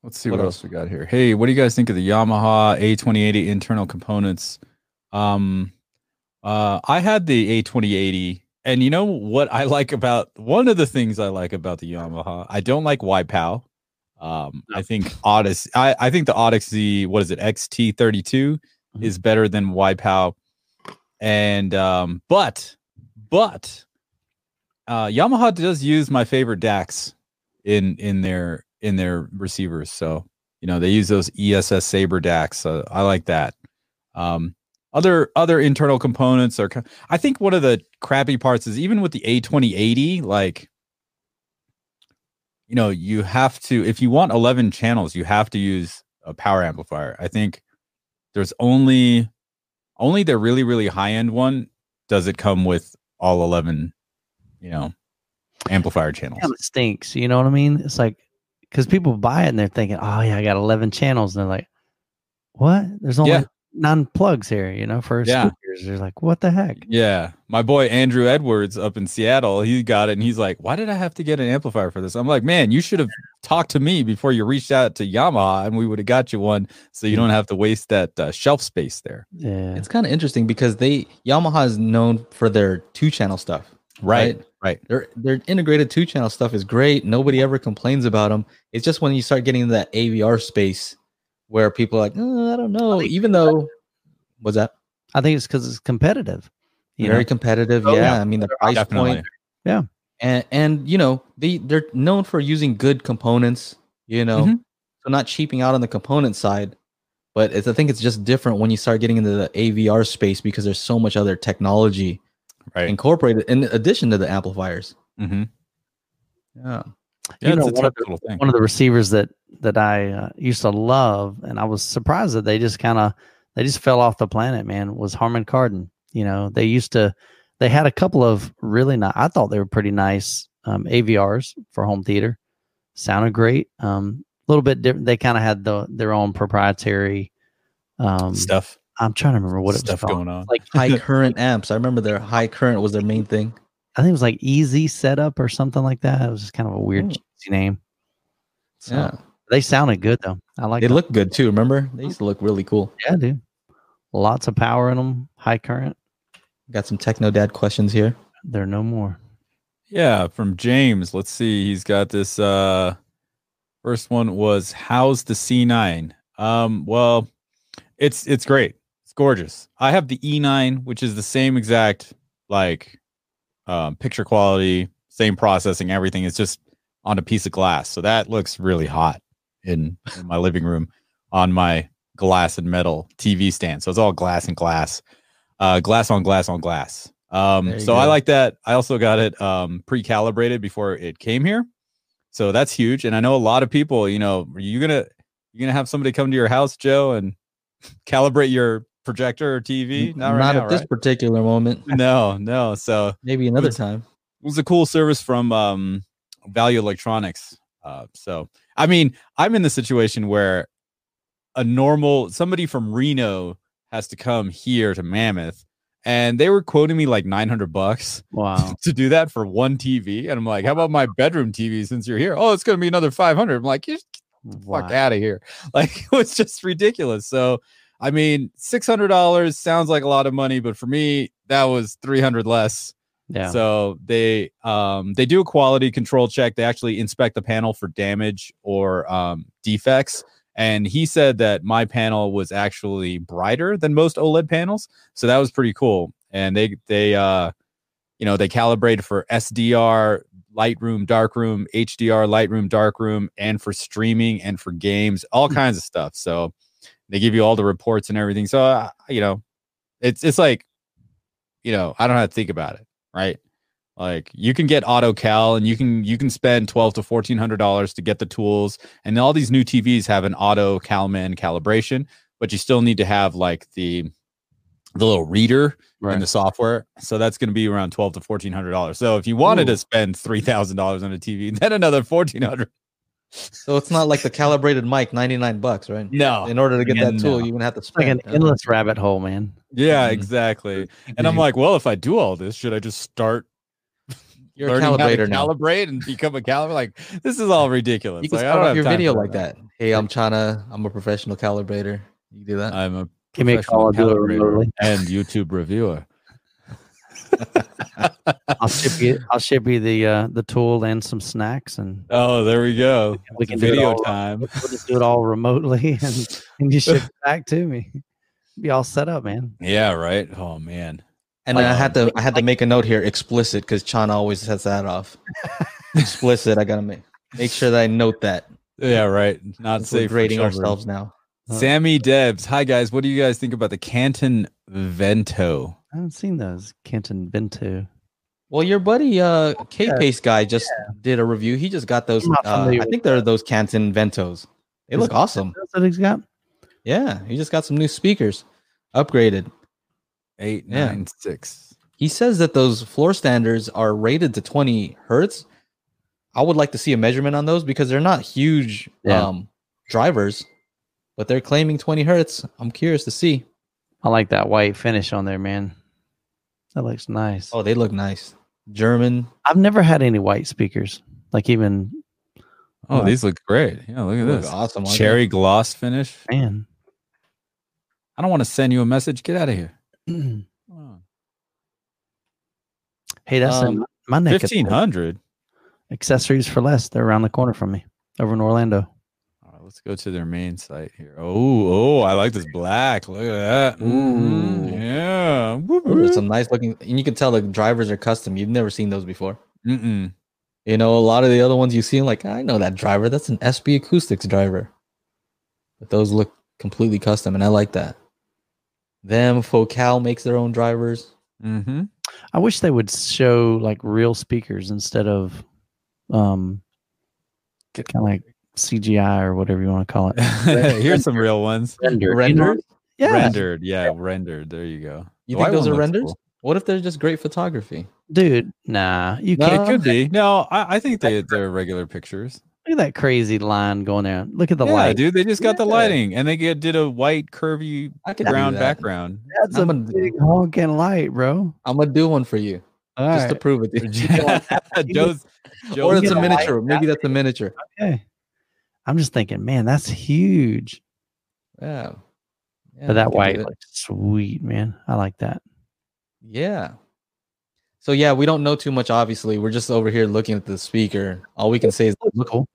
Let's see what else we got here. Hey, what do you guys think of the Yamaha A2080 internal components? I had the A2080. And you know what I like about one of the things I like about the Yamaha, I don't like YPAO. I think Odyssey, I think the Odyssey, what is it, XT32 is better than YPAO. And but Yamaha does use my favorite DACs in their receivers. So, you know, they use those ESS Sabre DACs. So I like that. Other internal components are, I think one of the crappy parts is even with the A2080, like, you know, you have to, if you want 11 channels, you have to use a power amplifier. I think there's only the really, really high end one does it come with all 11, you know, amplifier channels. Yeah, it stinks. You know what I mean? It's like, because people buy it and they're thinking, oh yeah, I got 11 channels. And they're like, what? There's only 9 plugs here, you know, for speakers. They're like, what the heck? Yeah. My boy Andrew Edwards up in Seattle, he got it and he's like, why did I have to get an amplifier for this? I'm like, man, you should have talked to me before you reached out to Yamaha and we would have got you one so you don't have to waste that shelf space there. Yeah. It's kind of interesting because Yamaha is known for their 2-channel stuff. Right. Their integrated 2-channel stuff is great. Nobody ever complains about them. It's just when you start getting into that AVR space where people are like, I don't know, even though, what's that? I think it's because it's competitive. Very competitive, yeah. I mean, the price point. Yeah. And you know, they're known for using good components, you know, so not cheaping out on the component side. But I think it's just different when you start getting into the AVR space because there's so much other technology incorporated in addition to the amplifiers. Mm-hmm. Yeah, you know, one of the receivers that I used to love, and I was surprised that they just kind of fell off the planet, man, was Harman Kardon. You know, they had a couple of really nice, I thought they were pretty nice AVRs for home theater. Sounded great. A little bit different. They kind of had their own proprietary stuff. I'm trying to remember what stuff it was going on. Like high current amps. I remember their high current was their main thing. I think it was like Easy Setup or something like that. It was just kind of a weird cheesy name. So, yeah. They sounded good though. I like it. They looked good too. Remember? They used to look really cool. Yeah, dude. Lots of power in them. High current. Got some Techno Dad questions here. There are no more. Yeah. From James. Let's see. He's got this. First one was, how's the C9? Well, it's great. It's gorgeous. I have the E9, which is the same exact, picture quality, same processing, everything. It's just on a piece of glass. So that looks really hot in my living room on my glass and metal TV stand. So it's all glass and glass, glass on glass on glass. So I like that. I also got it pre-calibrated before it came here. So that's huge. And I know a lot of people, you know, you're going to have somebody come to your house, Joe, and calibrate your projector or TV? Not right now, this particular moment. No. So maybe another time. It was a cool service from Value Electronics. So I mean, I'm in the situation where somebody from Reno has to come here to Mammoth, and they were quoting me like $900. Wow. To do that for one TV, and I'm like, how about my bedroom TV? Since you're here, oh, it's going to be another $500. I'm like, get the fuck out of here! Like it was just ridiculous. So. I mean, $600 sounds like a lot of money, but for me, that was $300 less. Yeah. So they do a quality control check. They actually inspect the panel for damage or defects. And he said that my panel was actually brighter than most OLED panels, so that was pretty cool. And they calibrated for SDR, Lightroom, Darkroom, HDR, Lightroom, Darkroom, and for streaming and for games, all kinds of stuff. So. They give you all the reports and everything. So, it's like, I don't have to think about it, right? Like you can get AutoCal and you can spend $1,200 to $1,400 to get the tools. And all these new TVs have an AutoCalman calibration, but you still need to have like the little reader and the software. So that's going to be around $1,200 to $1,400. So if you wanted to spend $3,000 on a TV, then another $1,400. So it's not like the calibrated mic, $99, right? No. In order to get that tool, you would have to spend like an endless rabbit hole, man. Yeah, exactly. And I'm like, well, if I do all this, should I just start? You're a calibrator now. Calibrate and become a calibrator. Like this is all ridiculous. You can start off your video like that. Hey, I'm Chana. I'm a professional calibrator. You do that. I'm a professional calibrator and YouTube reviewer. I'll ship you the tool and some snacks, and there we go. We can video time. We'll just do it all remotely, and you ship it back to me. Be all set up, man. Yeah, right. Oh man. And I had to make a note here, explicit, because Chana always sets that off. Explicit. I gotta make sure that I note that. Yeah, right. Not safe. We're grading ourselves now. Sammy Debs. Hi guys. What do you guys think about the Canton Vento? I haven't seen those. Canton Vento. Well, your buddy K-Pace guy just did a review. He just got those. I think they're those Canton Ventos. They look awesome. That he's got. Yeah, he just got some new speakers, upgraded. 896. He says that those floor standers are rated to 20 hertz. I would like to see a measurement on those because they're not huge drivers, but they're claiming 20 hertz. I'm curious to see. I like that white finish on there, man. That looks nice. Oh, they look nice. German. I've never had any white speakers. Like even. Oh, these look great. Yeah, look at this. Awesome. Cherry gloss finish. Man. I don't want to send you a message. Get out of here. Hey, that's my neck. 1500. Accessories for Less. They're around the corner from me over in Orlando. Let's go to their main site here. Oh, I like this black. Look at that. Ooh. Yeah. Ooh, some nice looking. And you can tell the drivers are custom. You've never seen those before. Mm-mm. You know, a lot of the other ones you see, like, I know that driver. That's an SB Acoustics driver. But those look completely custom, and I like that. Them, Focal makes their own drivers. Mm-hmm. I wish they would show, like, real speakers instead of kind of like CGI or whatever you want to call it. Here's some real ones. Rendered? Yeah. Rendered. Yeah, rendered. There you go. You think those are renders? Cool. What if they're just great photography? Dude, nah. You can't. It could be. No, I think they're regular pictures. Look at that crazy line going there. Look at the light. Dude, they just got the lighting and they did a white, curvy brown background. That's a big honking light, bro. I'm going to do one for you. All just right. to prove it. Or it's a miniature. Maybe that's a miniature. Okay. I'm just thinking, man, that's huge. Yeah. But that white looks sweet, man. I like that. Yeah. So, yeah, we don't know too much, obviously. We're just over here looking at the speaker. All we can say is look cool.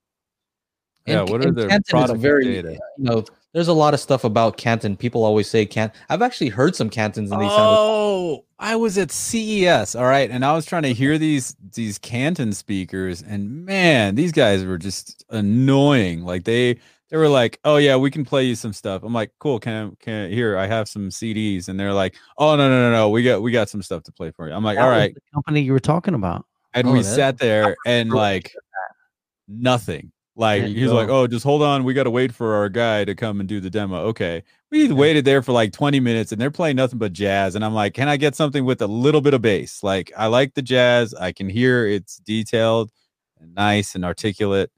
And, yeah, what are the product data? You know, there's a lot of stuff about Canton. People always say Canton. I've actually heard some Cantons in these. Oh, I was at CES, all right, and I was trying to hear these Canton speakers, and man, these guys were just annoying. Like they were like, "Oh yeah, we can play you some stuff." I'm like, "Cool, can here? I have some CDs," and they're like, "Oh no, we got some stuff to play for you." I'm like, "All right." The company you were talking about, and we sat there and like nothing. Like he's like, "Oh, just hold on. We got to wait for our guy to come and do the demo." Okay. We waited there for like 20 minutes and they're playing nothing but jazz. And I'm like, can I get something with a little bit of bass? Like I like the jazz. I can hear it's detailed and nice and articulate,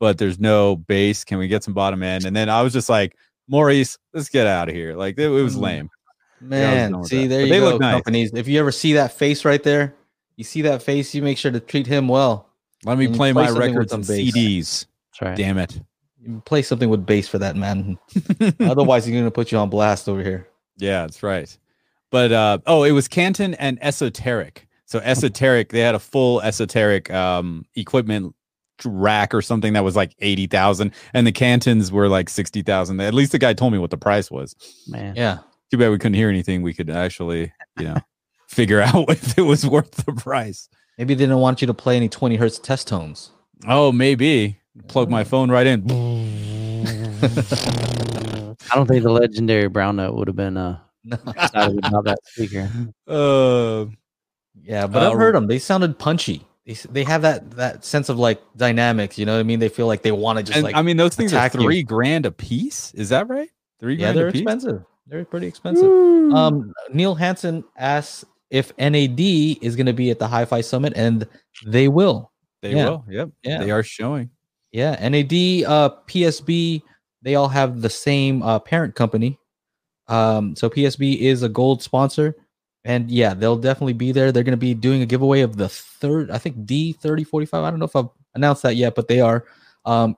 but there's no bass. Can we get some bottom end? And then I was just like, Maurice, let's get out of here. Like it was lame. Man, see, there you go, companies. If you ever see that face right there, you see that face, you make sure to treat him well. Let me play my records and CDs. That's right. Damn it. Play something with bass for that, man. Otherwise, he's going to put you on blast over here. Yeah, that's right. But, it was Canton and Esoteric. So Esoteric, they had a full Esoteric equipment rack or something that was like 80,000. And the Cantons were like 60,000. At least the guy told me what the price was. Man. Yeah. Too bad we couldn't hear anything. We could actually, figure out if it was worth the price. Maybe they didn't want you to play any 20 hertz test tones. Oh, maybe. Plug my phone right in. I don't think the legendary brown note would have been excited about that speaker. Yeah, but I've heard them. They sounded punchy. They have that sense of like dynamics. You know what I mean? They feel like they want to just like. I mean, those things are $3,000 a piece. Is that right? $3,000. Yeah, they're expensive. They're pretty expensive. Woo. Neil Hansen asks if NAD is going to be at the Hi-Fi Summit, and they will. They will. Yep. Yeah. They are showing. Yeah. NAD, PSB, they all have the same parent company. So PSB is a gold sponsor. And yeah, they'll definitely be there. They're going to be doing a giveaway of the third, I think D3045. I don't know if I've announced that yet, but they are.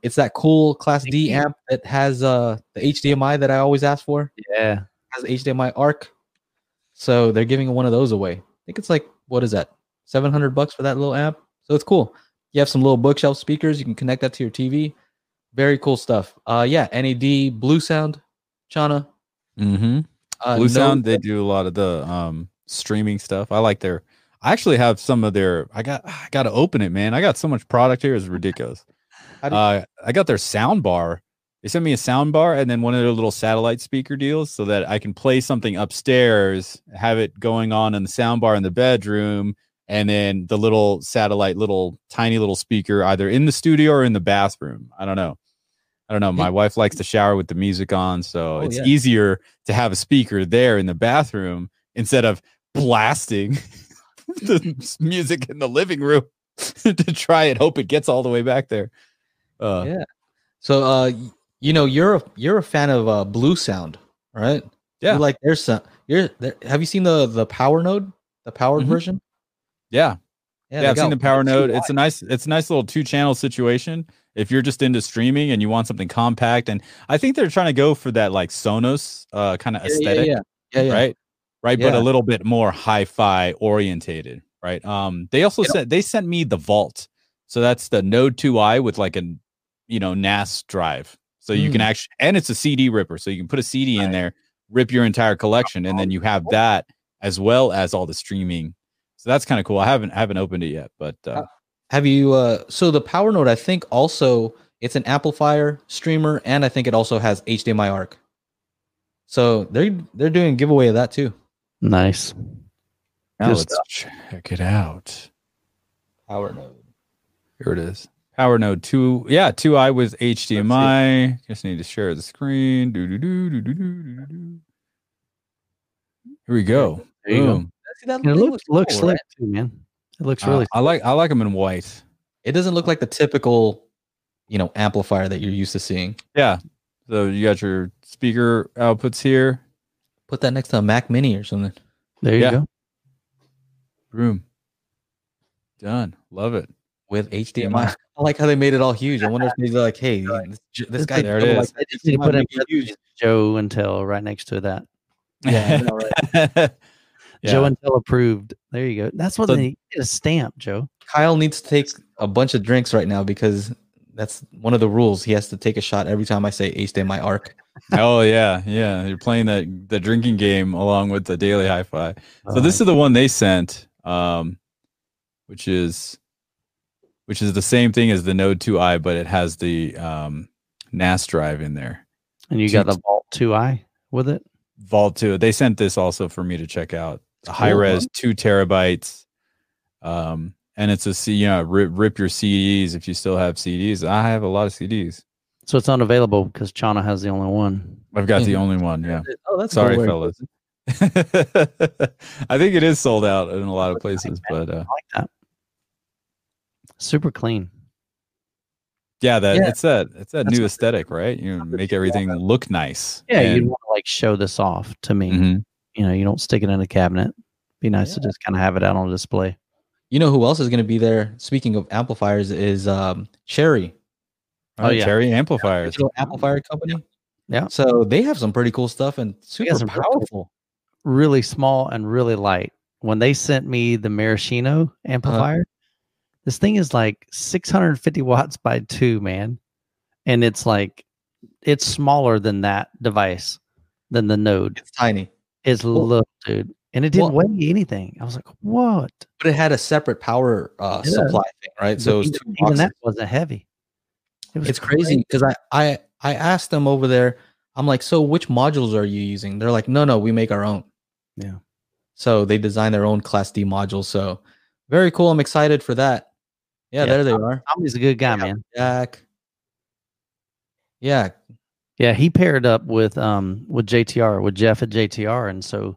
It's that cool Class D amp that has the HDMI that I always ask for. Yeah. It has HDMI ARC. So they're giving one of those away. I think it's like, what is that? $700 for that little amp. So it's cool. You have some little bookshelf speakers. You can connect that to your TV. Very cool stuff. NAD, Bluesound, Chana. Mm-hmm. Bluesound, they do a lot of the streaming stuff. I like their. I actually have some of their. I got to open it, man. I got so much product here. It's ridiculous. I got their sound bar. They sent me a sound bar and then one of their little satellite speaker deals so that I can play something upstairs, have it going on in the sound bar in the bedroom, and then the little satellite, little tiny little speaker either in the studio or in the bathroom. I don't know. My wife likes to shower with the music on, so it's easier to have a speaker there in the bathroom instead of blasting the music in the living room to try and hope it gets all the way back there. So, you're a fan of Bluesound, right? Yeah. You like their sound. Have you seen the Power Node, the powered version? Yeah. Yeah, I've seen the Power Node. It's a nice little two-channel situation. If you're just into streaming and you want something compact, and I think they're trying to go for that like Sonos kind of aesthetic, right? Yeah. But a little bit more hi-fi orientated, right? They also sent me the Vault, so that's the Node 2i with like a NAS drive. So you can actually, and it's a CD ripper. So you can put a CD in there, rip your entire collection, and then you have that as well as all the streaming. So that's kind of cool. I haven't opened it yet, but have you? So the Power Node, I think also it's an amplifier, streamer, and I think it also has HDMI ARC. So they're doing a giveaway of that too. Nice. Now let's check it out. Power Node. Here it is. Power node 2. Yeah, 2i with HDMI. Just need to share the screen. Here we go. There you go. That it looks cool, slick right? too, man. It looks really slick. I like them in white. It doesn't look like the typical, you know, amplifier that you're used to seeing. Yeah. So you got your speaker outputs here. Put that next to a Mac Mini or something. There you go. Boom. Done. Love it. With HDMI. I like how they made it all huge. I wonder if they're like, hey, this guy there it is. Like, they put a huge Joe Intel right next to that. Yeah. I know, right? Yeah. Joe Intel approved. There you go. That's what they get a stamp, Joe. Kyle needs to take a bunch of drinks right now because that's one of the rules. He has to take a shot every time I say HDMI ARC. Oh, yeah. Yeah. You're playing the drinking game along with the Daily Hi-Fi. So this is the one they sent, which is the same thing as the Node 2i, but it has the NAS drive in there. And you got the Vault 2i with it? Vault 2. They sent this also for me to check out. Cool, high-res, 2 terabytes, and it's a rip your CDs if you still have CDs. I have a lot of CDs, so it's unavailable because Chana has the only one. I've got the only one. Yeah. Oh, that's sorry, fellas. I think it is sold out in a lot of places, but I like that. Super clean. Yeah, it's that new aesthetic, right? You make everything look nice. Yeah, you want to like show this off to me. Mm-hmm. You know, you don't stick it in a cabinet. Be nice to just kind of have it out on display. You know who else is going to be there? Speaking of amplifiers, is Cherry. Oh, yeah. Cherry amplifiers. Yeah, amplifier company. Yeah. So they have some pretty cool stuff and super powerful. Really small and really light. When they sent me the Maraschino amplifier, this thing is like 650 watts by 2, man. And it's like, it's smaller than that device, than the Node. It's tiny. It's little, dude. And it didn't weigh anything. I was like, what? But it had a separate power supply thing, right? So it was even that wasn't heavy. It's crazy because I asked them over there, I'm like, so which modules are you using? They're like, no, we make our own. Yeah. So they design their own Class D modules. So very cool. I'm excited for that. Yeah, there they are. Tommy's a good guy, man. Jack. Yeah. Yeah, he paired up with JTR, with Jeff at JTR. And so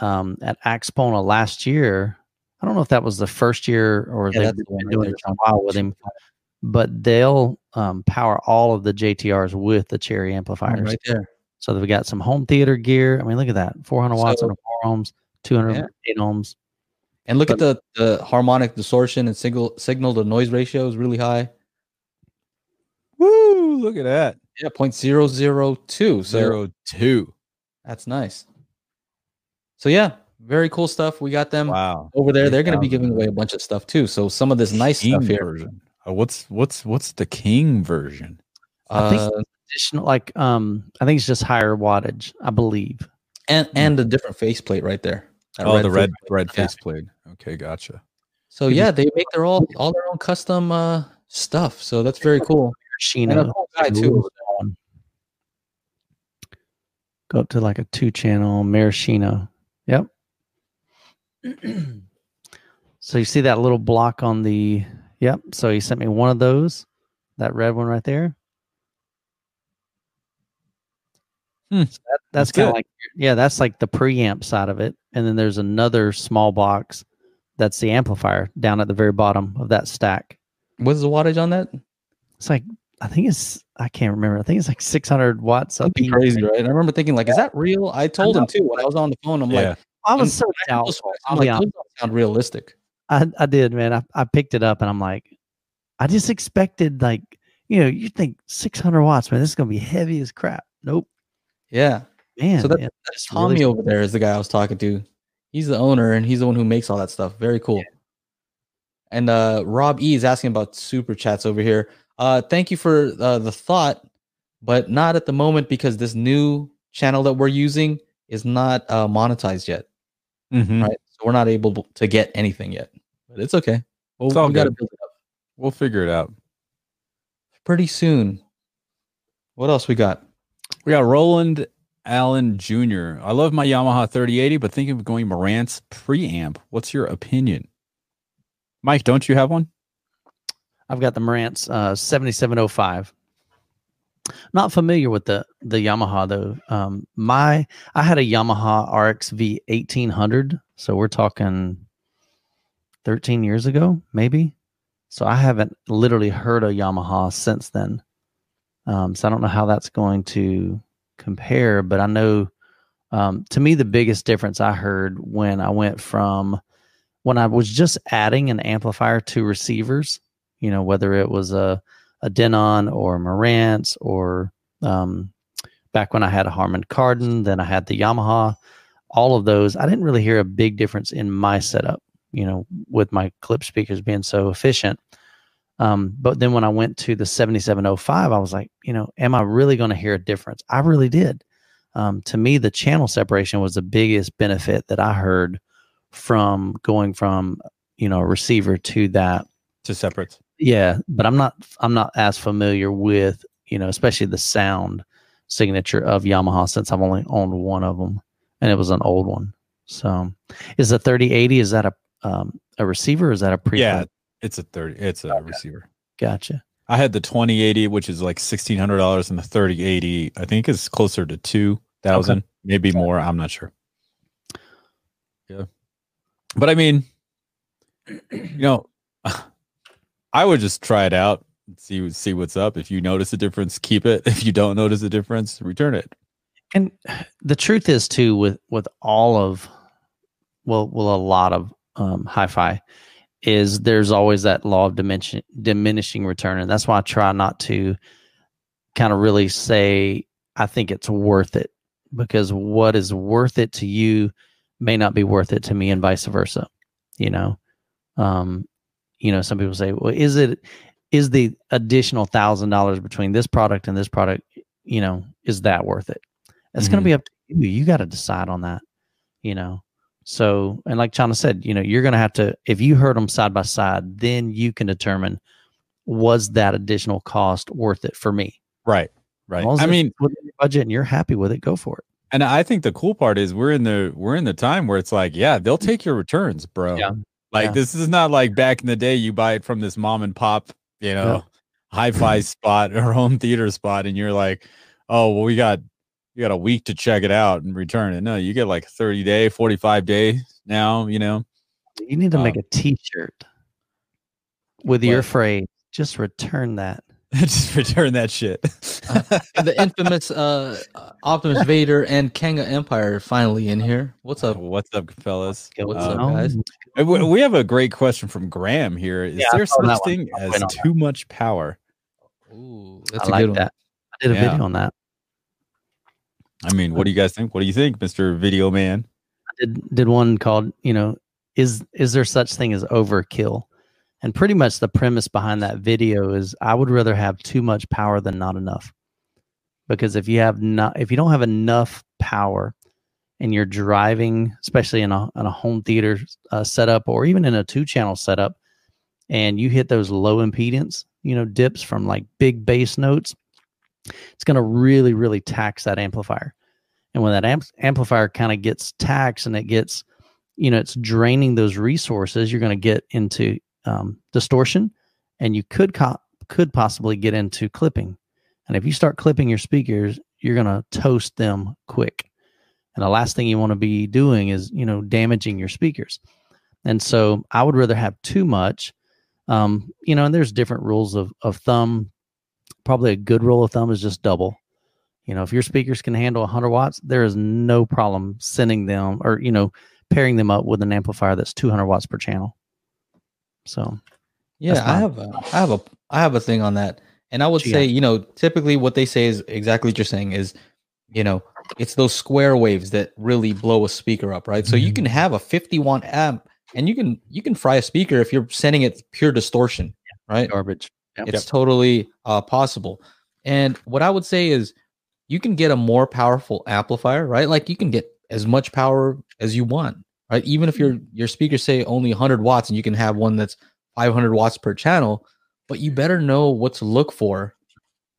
at Axpona last year, I don't know if that was the first year or they've been doing it for a while with him, but they'll power all of the JTRs with the Cherry amplifiers. Right there. So they've got some home theater gear. I mean, look at that. 400 watts on 4 ohms, 208 ohms. And look at the harmonic distortion and signal to noise ratio is really high. Woo, look at that. Yeah, 0.002. So 02. That's nice. So yeah, very cool stuff. We got them over there. They're going to be giving away a bunch of stuff too. So some of this nice stuff here. What's the King version? I think it's additional, like I think it's just higher wattage, I believe. And a different faceplate right there. The red faceplate. Okay, gotcha. So yeah, they make their all their own custom stuff. So that's very cool. Machina guy too. Go up to like a 2-channel Maraschino. Yep. So you see that little block on the so he sent me one of those, that red one right there. So that's kind of like that's like the preamp side of it, and then there's another small box that's the amplifier down at the very bottom of that stack. What's the wattage on that? It's like I can't remember. I think it's like 600 watts. That'd be crazy, right? And I remember thinking, like, is that real? I told him too when I was on the phone. I'm like, I was so doubtful. I'm like, doesn't sound realistic. I did, man. I picked it up and I'm like, I just expected, like, you know, you think 600 watts, man, this is gonna be heavy as crap. Nope. Yeah, man. So that's Tommy really over there is the guy I was talking to. He's the owner and he's the one who makes all that stuff. Very cool. Yeah. And Rob E is asking about super chats over here. Thank you for the thought, but not at the moment because this new channel that we're using is not monetized yet. Mm-hmm. Right, so we're not able to get anything yet, but it's okay. Well, we got to build it up. We'll figure it out pretty soon. What else we got? We got Roland Allen Jr. I love my Yamaha 3080, but thinking of going Marantz preamp. What's your opinion, Mike? Don't you have one? I've got the Marantz 7705. Not familiar with the Yamaha though. I had a Yamaha RX-V1800, so we're talking 13 years ago, maybe. So I haven't literally heard a Yamaha since then. So I don't know how that's going to compare, but I know to me the biggest difference I heard when I went from when I was just adding an amplifier to receivers, you know, whether it was a Denon or Marantz or back when I had a Harman Kardon, then I had the Yamaha, all of those, I didn't really hear a big difference in my setup, you know, with my Klipsch speakers being so efficient. But then when I went to the 7705, I was like, you know, am I really going to hear a difference? I really did. To me, the channel separation was the biggest benefit that I heard from going from, you know, a receiver to that. To separates. Yeah. But I'm not as familiar with, you know, especially the sound signature of Yamaha since I've only owned one of them and it was an old one. So is the 3080, is that a receiver? Or is that a pre? Yeah. It's a 30. It's a receiver. Gotcha. I had the 2080, which is like $1,600, and the 3080, I think, is closer to 2,000, okay. Maybe more. I'm not sure. Yeah, but I mean, you know, I would just try it out, and see what's up. If you notice a difference, keep it. If you don't notice a difference, return it. And the truth is, too, with all of, well, a lot of hi-fi. Is there's always that law of diminishing return. And that's why I try not to kind of really say, I think it's worth it, because what is worth it to you may not be worth it to me and vice versa. You know, some people say, well, is the additional $1,000 between this product and this product, you know, is that worth it? It's going to be up to you. You got to decide on that, you know? So, and like Chana said, you know, you're going to have to, if you heard them side by side, then you can determine, was that additional cost worth it for me? Right. Right. I mean, with your budget and you're happy with it, go for it. And I think the cool part is we're in the time where it's like, yeah, they'll take your returns, bro. Yeah. Like this is not like back in the day, you buy it from this mom and pop, you know, hi-fi spot or home theater spot. And you're like, oh, well, you got a week to check it out and return it. No, you get like 30-day, 45-day now, you know. You need to make a T-shirt with your phrase, just return that. Just return that shit. The infamous Optimus Vader and Kanga Empire are finally in here. What's up? What's up, fellas? What's up, guys? We have a great question from Graham here. Is there such thing as too much power? Ooh, that's a good one. I did a video on that. I mean, what do you guys think? What do you think, Mr. Video Man? I did one called, you know, is there such thing as overkill? And pretty much the premise behind that video is I would rather have too much power than not enough. Because if you don't have enough power and you're driving, especially in a home theater setup or even in a 2-channel setup, and you hit those low impedance, you know, dips from like big bass notes, it's going to really, really tax that amplifier. And when that amplifier kind of gets taxed and it gets, you know, it's draining those resources, you're going to get into distortion, and you could possibly get into clipping. And if you start clipping your speakers, you're going to toast them quick. And the last thing you want to be doing is, you know, damaging your speakers. And so I would rather have too much, you know, and there's different rules of thumb. Probably a good rule of thumb is just double. You know, if your speakers can handle 100 watts, there is no problem sending them or, you know, pairing them up with an amplifier that's 200 watts per channel. So, yeah, I have a thing on that. And I would say, you know, typically what they say is exactly what you're saying is, you know, it's those square waves that really blow a speaker up, right? So you can have a 50-watt amp and you can fry a speaker if you're sending it pure distortion, right? Garbage. It's totally possible. And what I would say is you can get a more powerful amplifier, right? Like you can get as much power as you want, right? Even if your speakers say only 100 watts and you can have one that's 500 watts per channel, but you better know what to look for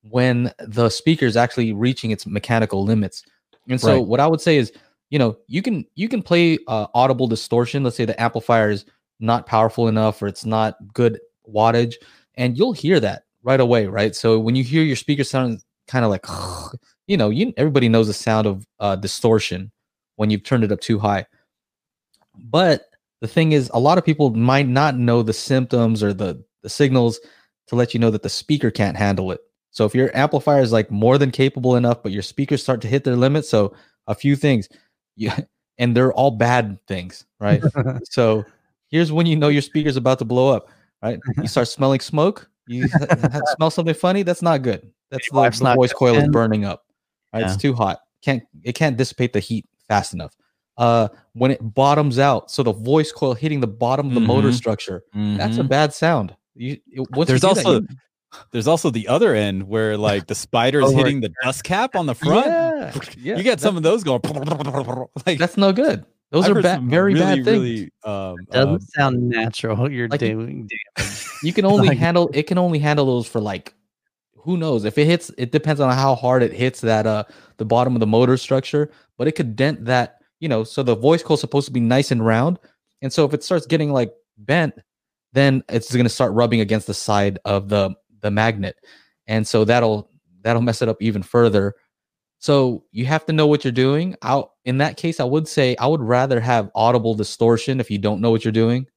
when the speaker is actually reaching its mechanical limits. And so what I would say is, you know, you can play audible distortion. Let's say the amplifier is not powerful enough or it's not good wattage. And you'll hear that right away, right? So when you hear your speaker sound kind of like, you know, everybody knows the sound of distortion when you've turned it up too high. But the thing is, a lot of people might not know the symptoms or the signals to let you know that the speaker can't handle it. So if your amplifier is like more than capable enough, but your speakers start to hit their limit. So a few things, and they're all bad things, right? So here's when you know your speaker's about to blow up, right? You start smelling smoke. You smell something funny. That's not good. That's like the voice coil is burning up. Right? Yeah. It's too hot. It can't dissipate the heat fast enough. When it bottoms out, so the voice coil hitting the bottom of the motor structure, that's a bad sound. There's also the other end where like the spider's hitting the dust cap on the front. Yeah, you got some of those going. Like, that's no good. Those are bad, very really, bad things. Really, it doesn't sound natural. You're like doing damage. You can only handle those for like, who knows if it hits. It depends on how hard it hits that the bottom of the motor structure, but it could dent that. You know, so the voice coil is supposed to be nice and round, and so if it starts getting like bent, then it's going to start rubbing against the side of the magnet, and so that'll mess it up even further. So you have to know what you're doing. In that case, I would say I would rather have audible distortion if you don't know what you're doing,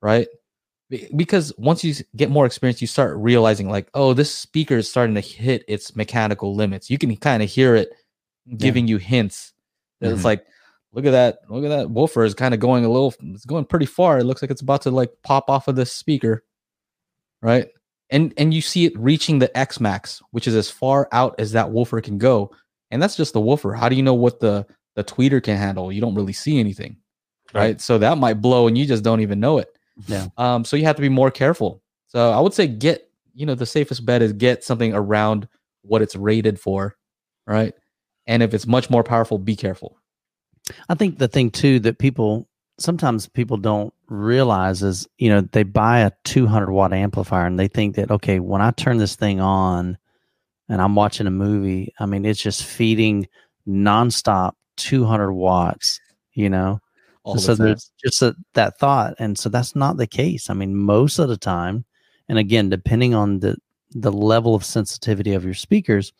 right? Because once you get more experience, you start realizing like, oh, this speaker is starting to hit its mechanical limits. You can kind of hear it giving you hints. It's like, look at that woofer is kind of going it's going pretty far. It looks like it's about to like pop off of the speaker, right? And you see it reaching the X max, which is as far out as that woofer can go. And that's just the woofer. How do you know what the tweeter can handle? You don't really see anything, right? So that might blow and you just don't even know it. Yeah. So you have to be more careful. So I would say the safest bet is get something around what it's rated for, right? And if it's much more powerful, be careful. I think the thing too that sometimes people don't realize is, you know, they buy a 200 watt amplifier and they think that, okay, when I turn this thing on and I'm watching a movie, I mean, it's just feeding nonstop 200 watts, you know? So there's just that thought. And so that's not the case. I mean, most of the time, and again, depending on the level of sensitivity of your speakers,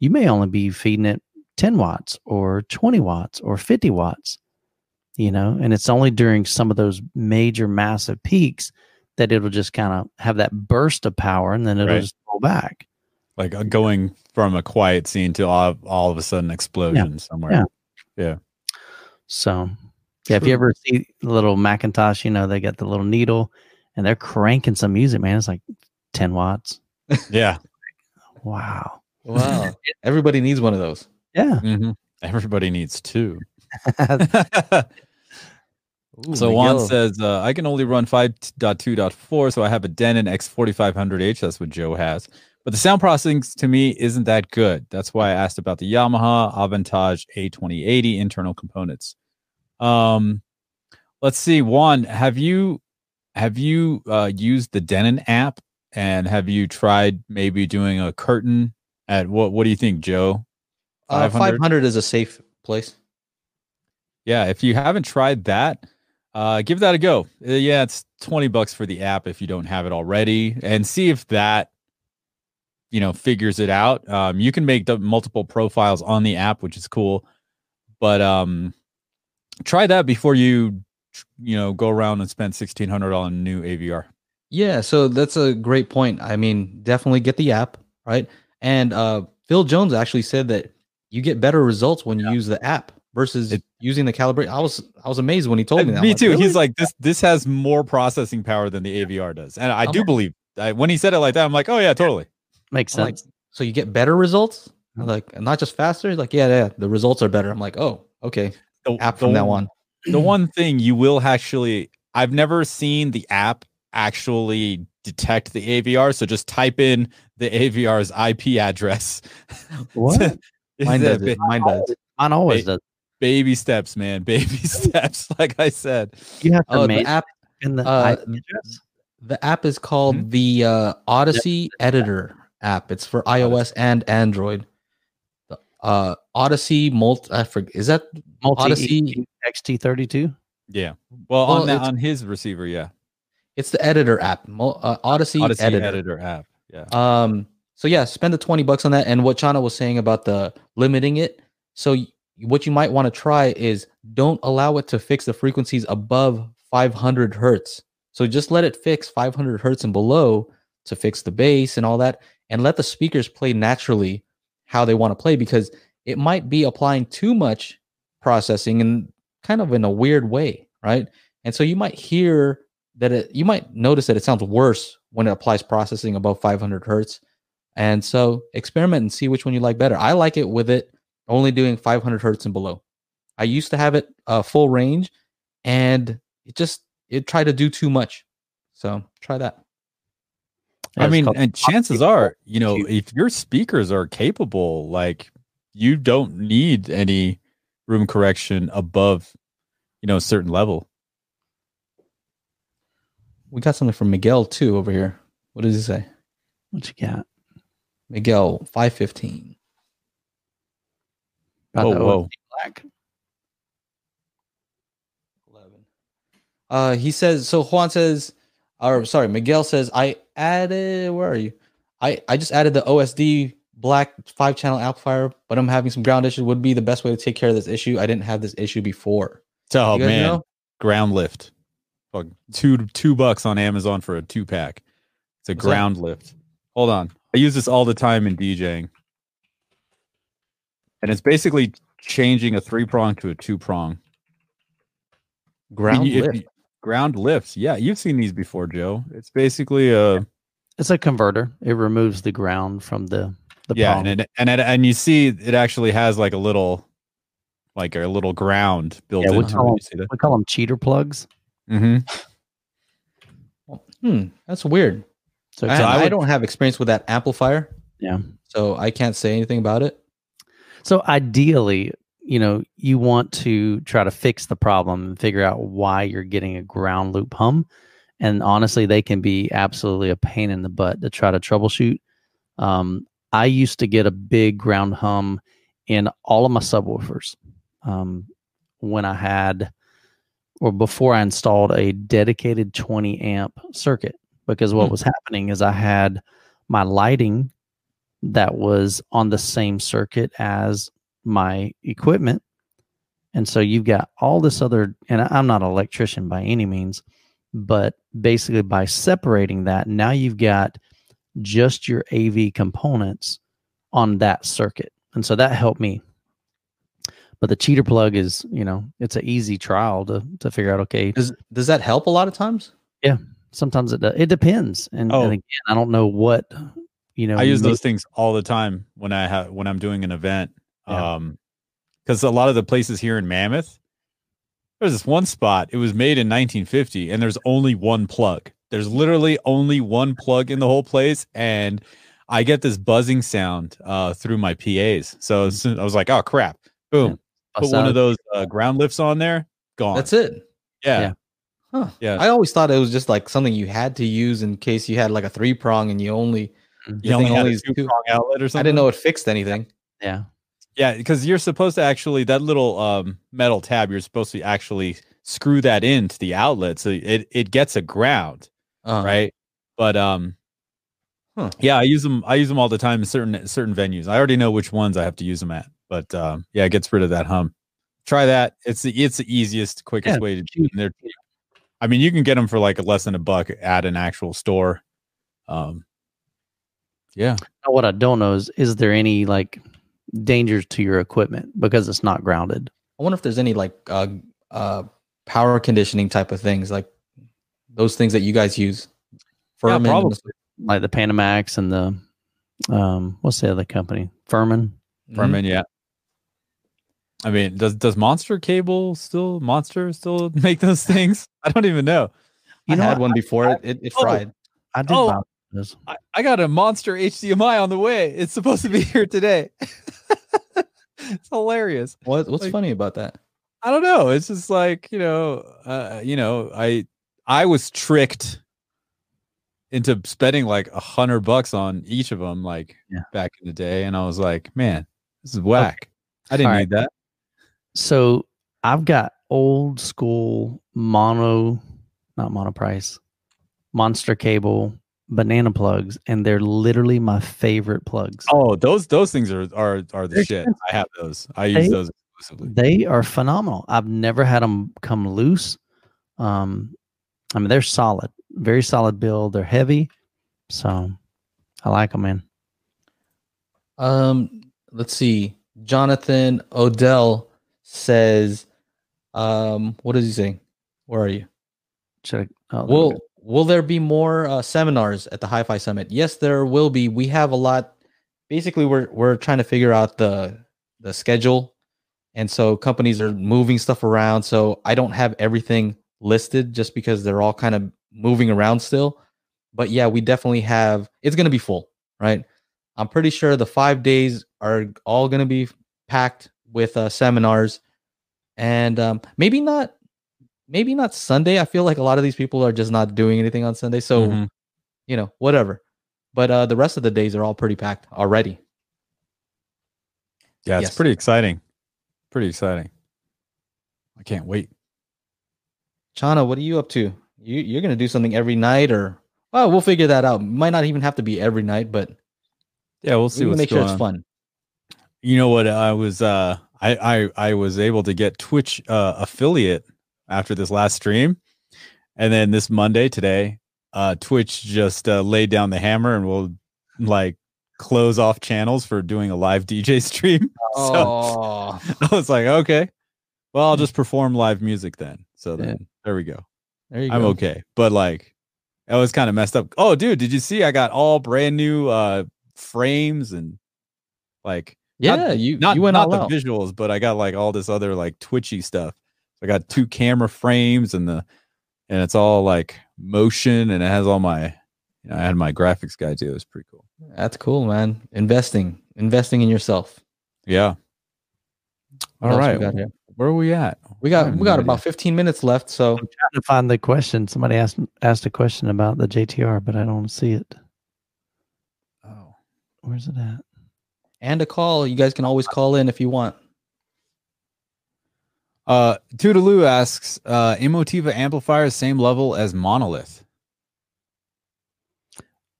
you may only be feeding it 10 watts or 20 watts or 50 watts, you know, and it's only during some of those major massive peaks that it'll just kind of have that burst of power and then it'll just pull back. Like going from a quiet scene to all of a sudden explosion somewhere. Yeah. So, yeah, if you ever see the little Macintosh, you know, they got the little needle and they're cranking some music, man. It's like 10 watts. Yeah. Wow. Everybody needs one of those. Yeah. Mm-hmm. Everybody needs two. So Juan says, I can only run 5.2.4, so I have a Denon X4500H. That's what Joe has. But the sound processing to me isn't that good. That's why I asked about the Yamaha Aventage A2080 internal components. Let's see, Juan, have you used the Denon app, and have you tried maybe doing a curtain at what do you think, Joe? 500 is a safe place. Yeah. If you haven't tried that, give that a go. Yeah. It's $20 for the app if you don't have it already, and see if that, you know, figures it out. You can make multiple profiles on the app, which is cool, but, try that before you go around and spend $1,600 on a new AVR. Yeah, so that's a great point. I mean, definitely get the app, right? And Phil Jones actually said that you get better results when you use the app versus using the calibrate. I was amazed when he told me that. Me too. Really? He's like, this has more processing power than the AVR does, and I do believe when he said it like that, I'm like, oh yeah, totally makes sense. Like, so you get better results, like not just faster. He's like, yeah, the results are better. I'm like, oh, okay. The app from that one. The one thing you will actually, I've never seen the app actually detect the AVR. So just type in the AVR's IP address. What? Mine does. Mine always does. Baby steps, man. Baby steps. Like I said, you have to make the app. In the app is called the Odyssey Editor app. It's for iOS and Android. Odyssey multi, I forget, is that multi Odyssey XT32? Yeah. Well, on his receiver, yeah. It's the editor app, Odyssey editor app. Yeah. So yeah, spend the $20 on that. And what Chana was saying about the limiting it. So what you might want to try is don't allow it to fix the frequencies above 500 hertz. So just let it fix 500 hertz and below to fix the bass and all that, and let the speakers play naturally how they want to play, because it might be applying too much processing and kind of in a weird way, right? And so you might hear that you might notice that it sounds worse when it applies processing above 500 hertz. And so experiment and see which one you like better. I like it with it only doing 500 hertz and below. I used to have it full range, and it tried to do too much. So try that. I mean, and chances are, you know, if your speakers are capable, like, you don't need any room correction above, you know, a certain level. We got something from Miguel too over here. What does he say? What you got? Miguel 515. Whoa. Black. 11. He says, so Juan says, or sorry, Miguel says, I just added the OSD black 5-channel amplifier, but I'm having some ground issues. Would be the best way to take care of this issue? I didn't have this issue before. Oh man, ground lift. Fuck, $2 on Amazon for a 2-pack. It's a ground lift. Hold on, I use this all the time in DJing, and it's basically changing a 3-prong to a 2-prong. Ground lifts. Yeah, you've seen these before, Joe. It's basically it's a converter. It removes the ground from the prong. and you see it actually has like a little ground built in. We call them cheater plugs. That's weird. So I don't have experience with that amplifier. Yeah. So I can't say anything about it. So ideally, you know, you want to try to fix the problem and figure out why you're getting a ground loop hum. And honestly, they can be absolutely a pain in the butt to try to troubleshoot. I used to get a big ground hum in all of my subwoofers before I installed a dedicated 20 amp circuit, because what was happening is I had my lighting that was on the same circuit as my equipment. And so you've got all this other, and I'm not an electrician by any means, but basically by separating that, now you've got just your AV components on that circuit. And so that helped me. But the cheater plug is, you know, it's an easy trial to figure out. Okay, does that help a lot of times? Yeah, sometimes it does. It depends. And again, I don't know what, you know. I use those things all the time when I'm doing an event. Yeah. Because a lot of the places here in Mammoth, there's this one spot. It was made in 1950, and there's only one plug. There's literally only one plug in the whole place, and I get this buzzing sound through my PAs. So I was like, "Oh crap!" Boom. Yeah. Put one of those ground lifts on there, gone. That's it. Yeah. Huh. Yeah. I always thought it was just like something you had to use in case you had like a 3-prong and you only had a 2-prong outlet or something. I didn't know it fixed anything. Yeah. Yeah, because you're supposed to actually, that little metal tab, you're supposed to actually screw that into the outlet so it gets a ground, right? But yeah, I use them all the time in certain venues. I already know which ones I have to use them at. But yeah, it gets rid of that hum. Try that. It's the easiest, quickest way to do it. I mean, you can get them for like less than $1 at an actual store. Yeah. What I don't know is there any like dangers to your equipment because it's not grounded? I wonder if there's any like power conditioning type of things, like those things that you guys use. Furman, yeah, probably. Like the Panamax and the what's the other company? Furman, yeah. I mean, does Monster still make those things? I don't even know. I had one before, it fried. I got a Monster HDMI on the way. It's supposed to be here today. It's hilarious. What's funny about that? I don't know. It's just like, I was tricked into spending like $100 on each of them, back in the day, and I was like, man, this is whack. Okay. I didn't need that. So I've got old school mono, not monoprice, monster cable, banana plugs, and they're literally my favorite plugs. Oh, those things are the shit. I have those. I use those exclusively. They are phenomenal. I've never had them come loose. I mean, they're solid, very solid build. They're heavy, so I like them, man. Let's see. Jonathan Odell says, what is he saying? Where are you? Check. Oh, will there be more seminars at the Hi-Fi Summit? Yes, there will be. We have a lot. Basically, we're trying to figure out the schedule, and so companies are moving stuff around. So I don't have everything listed just because they're all kind of moving around still. But yeah, we definitely have. It's going to be full, right? I'm pretty sure the 5 days are all going to be packed with seminars, and maybe not Sunday. I feel like a lot of these people are just not doing anything on Sunday. So, you know, whatever. But the rest of the days are all pretty packed already. Yeah, it's pretty exciting. Pretty exciting. I can't wait. Chana, what are you up to? You're going to do something every night, or? Well, we'll figure that out. Might not even have to be every night, but yeah, we'll see. Make sure it's fun. You know what? I was I was able to get Twitch affiliate after this last stream, and then this Monday today, Twitch just laid down the hammer and will like close off channels for doing a live DJ stream. Oh. So I was like, okay, well, I'll just perform live music then. So then there we go. There you go. Okay, but like, I was kind of messed up. Oh, dude, did you see? I got all brand new frames and like you went not all out. Visuals, but I got like all this other like twitchy stuff. I got two camera frames and it's all like motion, and it has all my, you know, I had my graphics guy do. It was pretty cool. That's cool, man. Investing in yourself. Yeah. All right. Where are we at? We got about 15 minutes left. So I'm trying to find the question. Somebody asked a question about the JTR, but I don't see it. Oh, where's it at? And a call. You guys can always call in if you want. Toodaloo asks, Emotiva amplifier, same level as Monolith.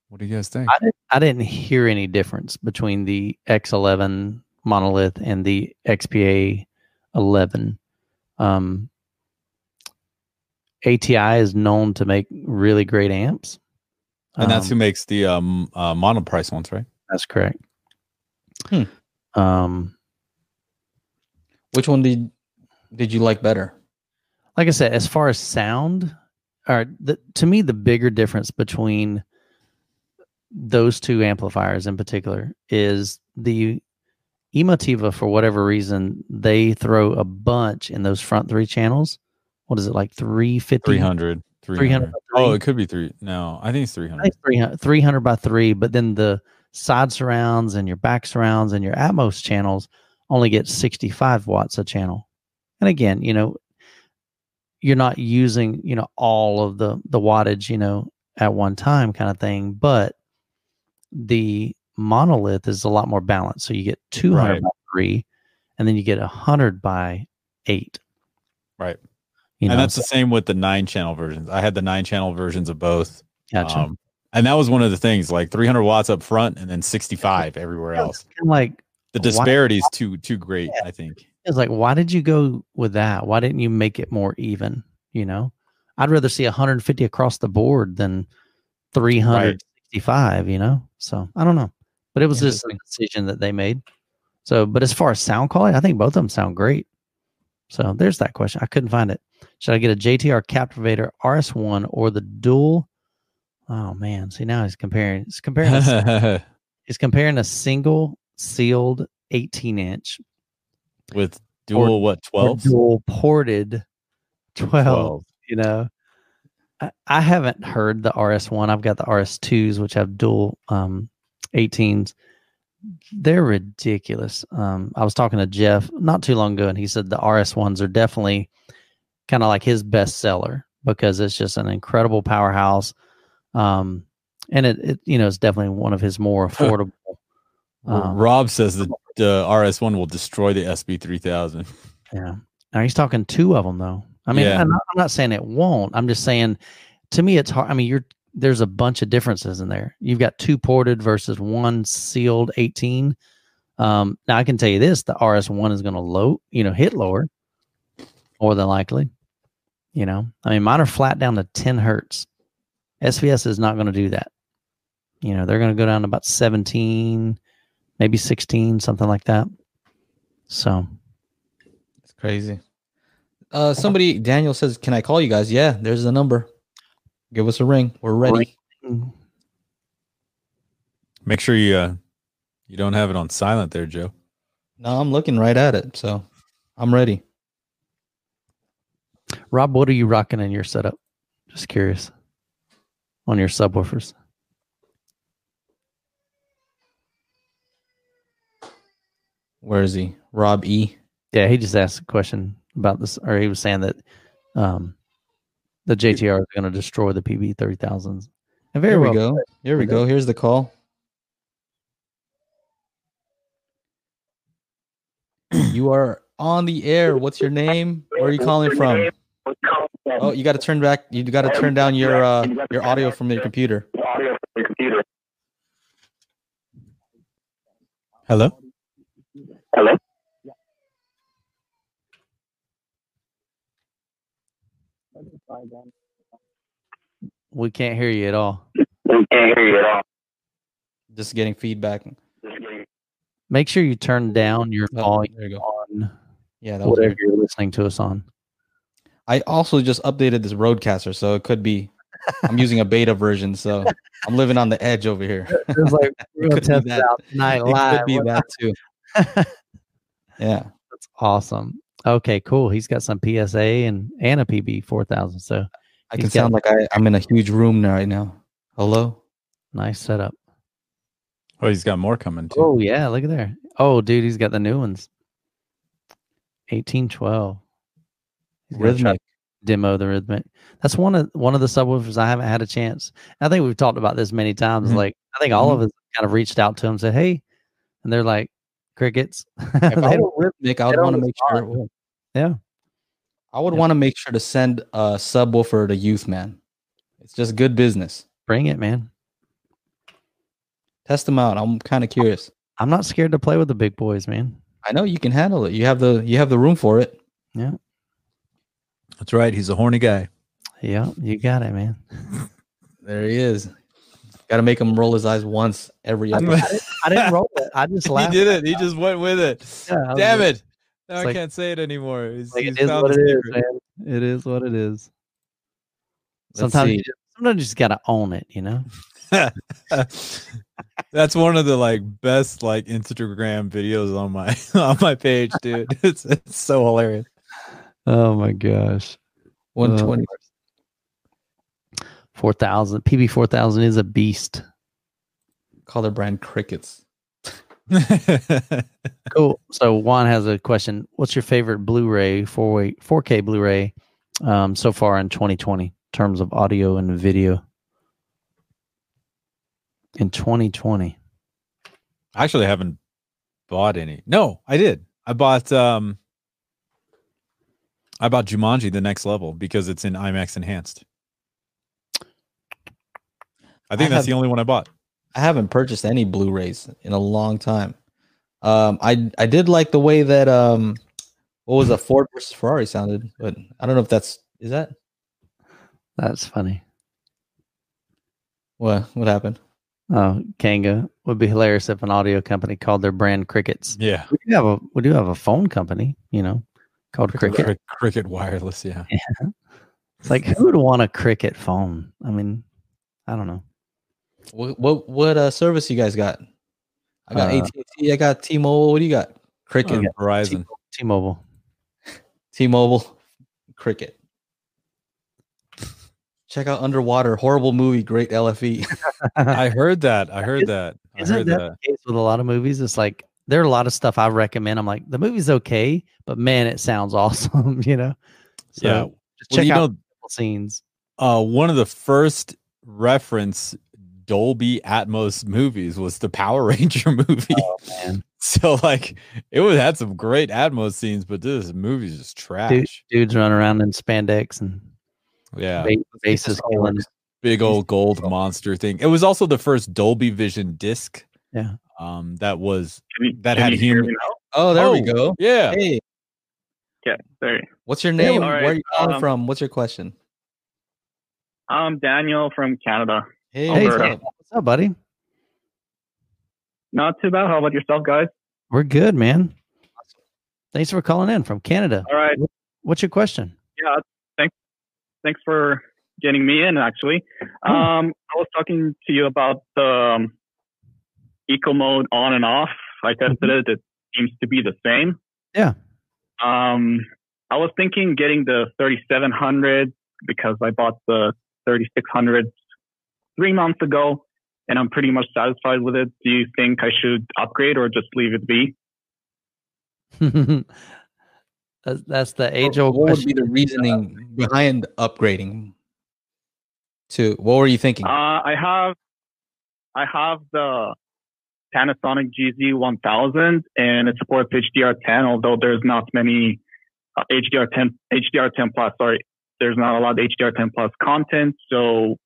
What do you guys think? I didn't hear any difference between the X11 Monolith and the XPA11. ATI is known to make really great amps, and that's who makes the monoprice ones, right? That's correct. Which one did you like better? Like I said, as far as sound, or to me, the bigger difference between those two amplifiers in particular is the Emotiva, for whatever reason, they throw a bunch in those front three channels. What is it, like 350? 300. Oh, it could be three. No, I think it's 300. I think 300 by three, but then the side surrounds and your back surrounds and your Atmos channels only get 65 watts a channel. And again, you know, you're not using, you know, all of the wattage, you know, at one time kind of thing. But the Monolith is a lot more balanced. So you get 200 by 3, and then you get 100 by 8. Right. You know, and that's the same with the 9-channel versions. I had the 9-channel versions of both. Gotcha. And that was one of the things, like 300 watts up front and then 65 everywhere else. Like, the disparity is too great, I think. It's like, why did you go with that? Why didn't you make it more even? You know, I'd rather see 150 across the board than 365, you know? So I don't know, but it was just a decision that they made. So, but as far as sound quality, I think both of them sound great. So there's that question. I couldn't find it. Should I get a JTR Captivator RS1 or the dual? Oh man. See, now he's comparing a single sealed 18-inch with dual 12? Dual ported 12. You know, I haven't heard the RS1. I've got the RS2s, which have dual 18s. They're ridiculous. I was talking to Jeff not too long ago, and he said the RS1s are definitely kind of like his best seller because it's just an incredible powerhouse. And it you know, it's definitely one of his more affordable. Rob says that the RS1 will destroy the SB3000. Yeah. Now he's talking two of them, though. I mean, I'm not saying it won't. I'm just saying, to me, it's hard. I mean, you're there's a bunch of differences in there. You've got two ported versus one sealed 18. Now I can tell you this, the RS1 is going to hit lower more than likely. You know, I mean, mine are flat down to 10 Hertz. SVS is not going to do that. You know, they're going to go down to about 17, maybe 16, something like that. So it's crazy. Somebody, Daniel says, can I call you guys? Yeah, there's the number. Give us a ring. We're ready. Make sure you don't have it on silent there, Joe. No, I'm looking right at it. So I'm ready. Rob, what are you rocking in your setup? Just curious. On your subwoofers. Where is he? Rob E. Yeah, he just asked a question about this, or he was saying that the JTR is going to destroy the PB3000s. And very well. Here we go. Here's the call. You are on the air. What's your name? Where are you calling from? Oh, you got to turn back. You got to turn down your audio from your computer. Hello? Hello? We can't hear you at all. Just getting feedback. Make sure you turn down your volume on whatever you're listening to us on. I also just updated this Rodecaster, so it could be I'm using a beta version, so I'm living on the edge over here. It's like it could be that. It could be that too. Yeah, that's awesome. Okay, cool. He's got some PSA and a PB4000. So I can sound like I'm in a huge room now right now. Hello? Nice setup. Oh, he's got more coming too. Oh, yeah. Look at there. Oh, dude, he's got the new ones. 1812. Rhythmic. Demo the Rhythmic. That's one of the subwoofers I haven't had a chance. I think we've talked about this many times. Mm-hmm. Like, I think all of us kind of reached out to him and said, hey, and they're like, crickets. If I were Rhythmic, I would want to make sure. Yeah. I would want to make sure to send a subwoofer to Youth, man. It's just good business. Bring it, man. Test them out. I'm kind of curious. I'm not scared to play with the big boys, man. I know you can handle it. You have the room for it. Yeah. That's right. He's a horny guy. Yeah, you got it, man. There he is. Got to make him roll his eyes once every episode. I didn't roll it. I just laughed. He did it. He just went with it. Yeah, damn it. Now I can't say it anymore. It is what it is, man. It is what it is. Sometimes you just got to own it, you know? That's one of the best Instagram videos on my page, dude. It's so hilarious. Oh my gosh. 120. 4000 PB4000 is a beast. Call their brand crickets. Cool. So Juan has a question. What's your favorite Blu-ray 4K Blu-ray so far in 2020 in terms of audio and video? In 2020, I actually haven't bought any. No, I did. I bought Jumanji: The Next Level because it's in IMAX Enhanced. I think that's the only one I bought. I haven't purchased any Blu-rays in a long time. I did like the way that what was a Ford versus Ferrari sounded, but I don't know if that's funny. What happened? Oh, Kanga, would be hilarious if an audio company called their brand crickets. Yeah, we do have a phone company, you know, called Cricket. Cricket Wireless, yeah. It's like who would want a Cricket phone? I mean, I don't know. What service you guys got? I got AT&T. I got T-Mobile. What do you got? Cricket, Verizon, T-Mobile, Cricket. Check out Underwater, horrible movie, great LFE. I heard that. Isn't that the case with a lot of movies? It's like there are a lot of stuff I recommend. I'm like the movie's okay, but man, it sounds awesome. You know. So yeah. Just check out scenes. One of the first reference Dolby Atmos movies was the Power Ranger movie. Oh, man. So it had some great Atmos scenes, but this movie's just trash. Dudes run around in spandex and bases. Big old gold monster thing. It was also the first Dolby Vision disc. Yeah. That was that had human. Oh, there we go. Yeah. Hey. Yeah. There. What's your name? Right. Where are you calling from? What's your question? I'm Daniel from Canada. Hey, what's up, buddy? Not too bad. How about yourself, guys? We're good, man. Awesome. Thanks for calling in from Canada. All right. What's your question? Yeah. Thanks for getting me in, actually. I was talking to you about the eco mode on and off. I tested it. It seems to be the same. Yeah. I was thinking getting the 3700 because I bought the 3600 3 months ago, and I'm pretty much satisfied with it. Do you think I should upgrade or just leave it be? That's the age-old question. What would be the reasoning behind upgrading? What were you thinking? I have the Panasonic GZ1000, and it supports HDR10. Although there's not many HDR10 plus. Sorry, there's not a lot of HDR10 plus content. So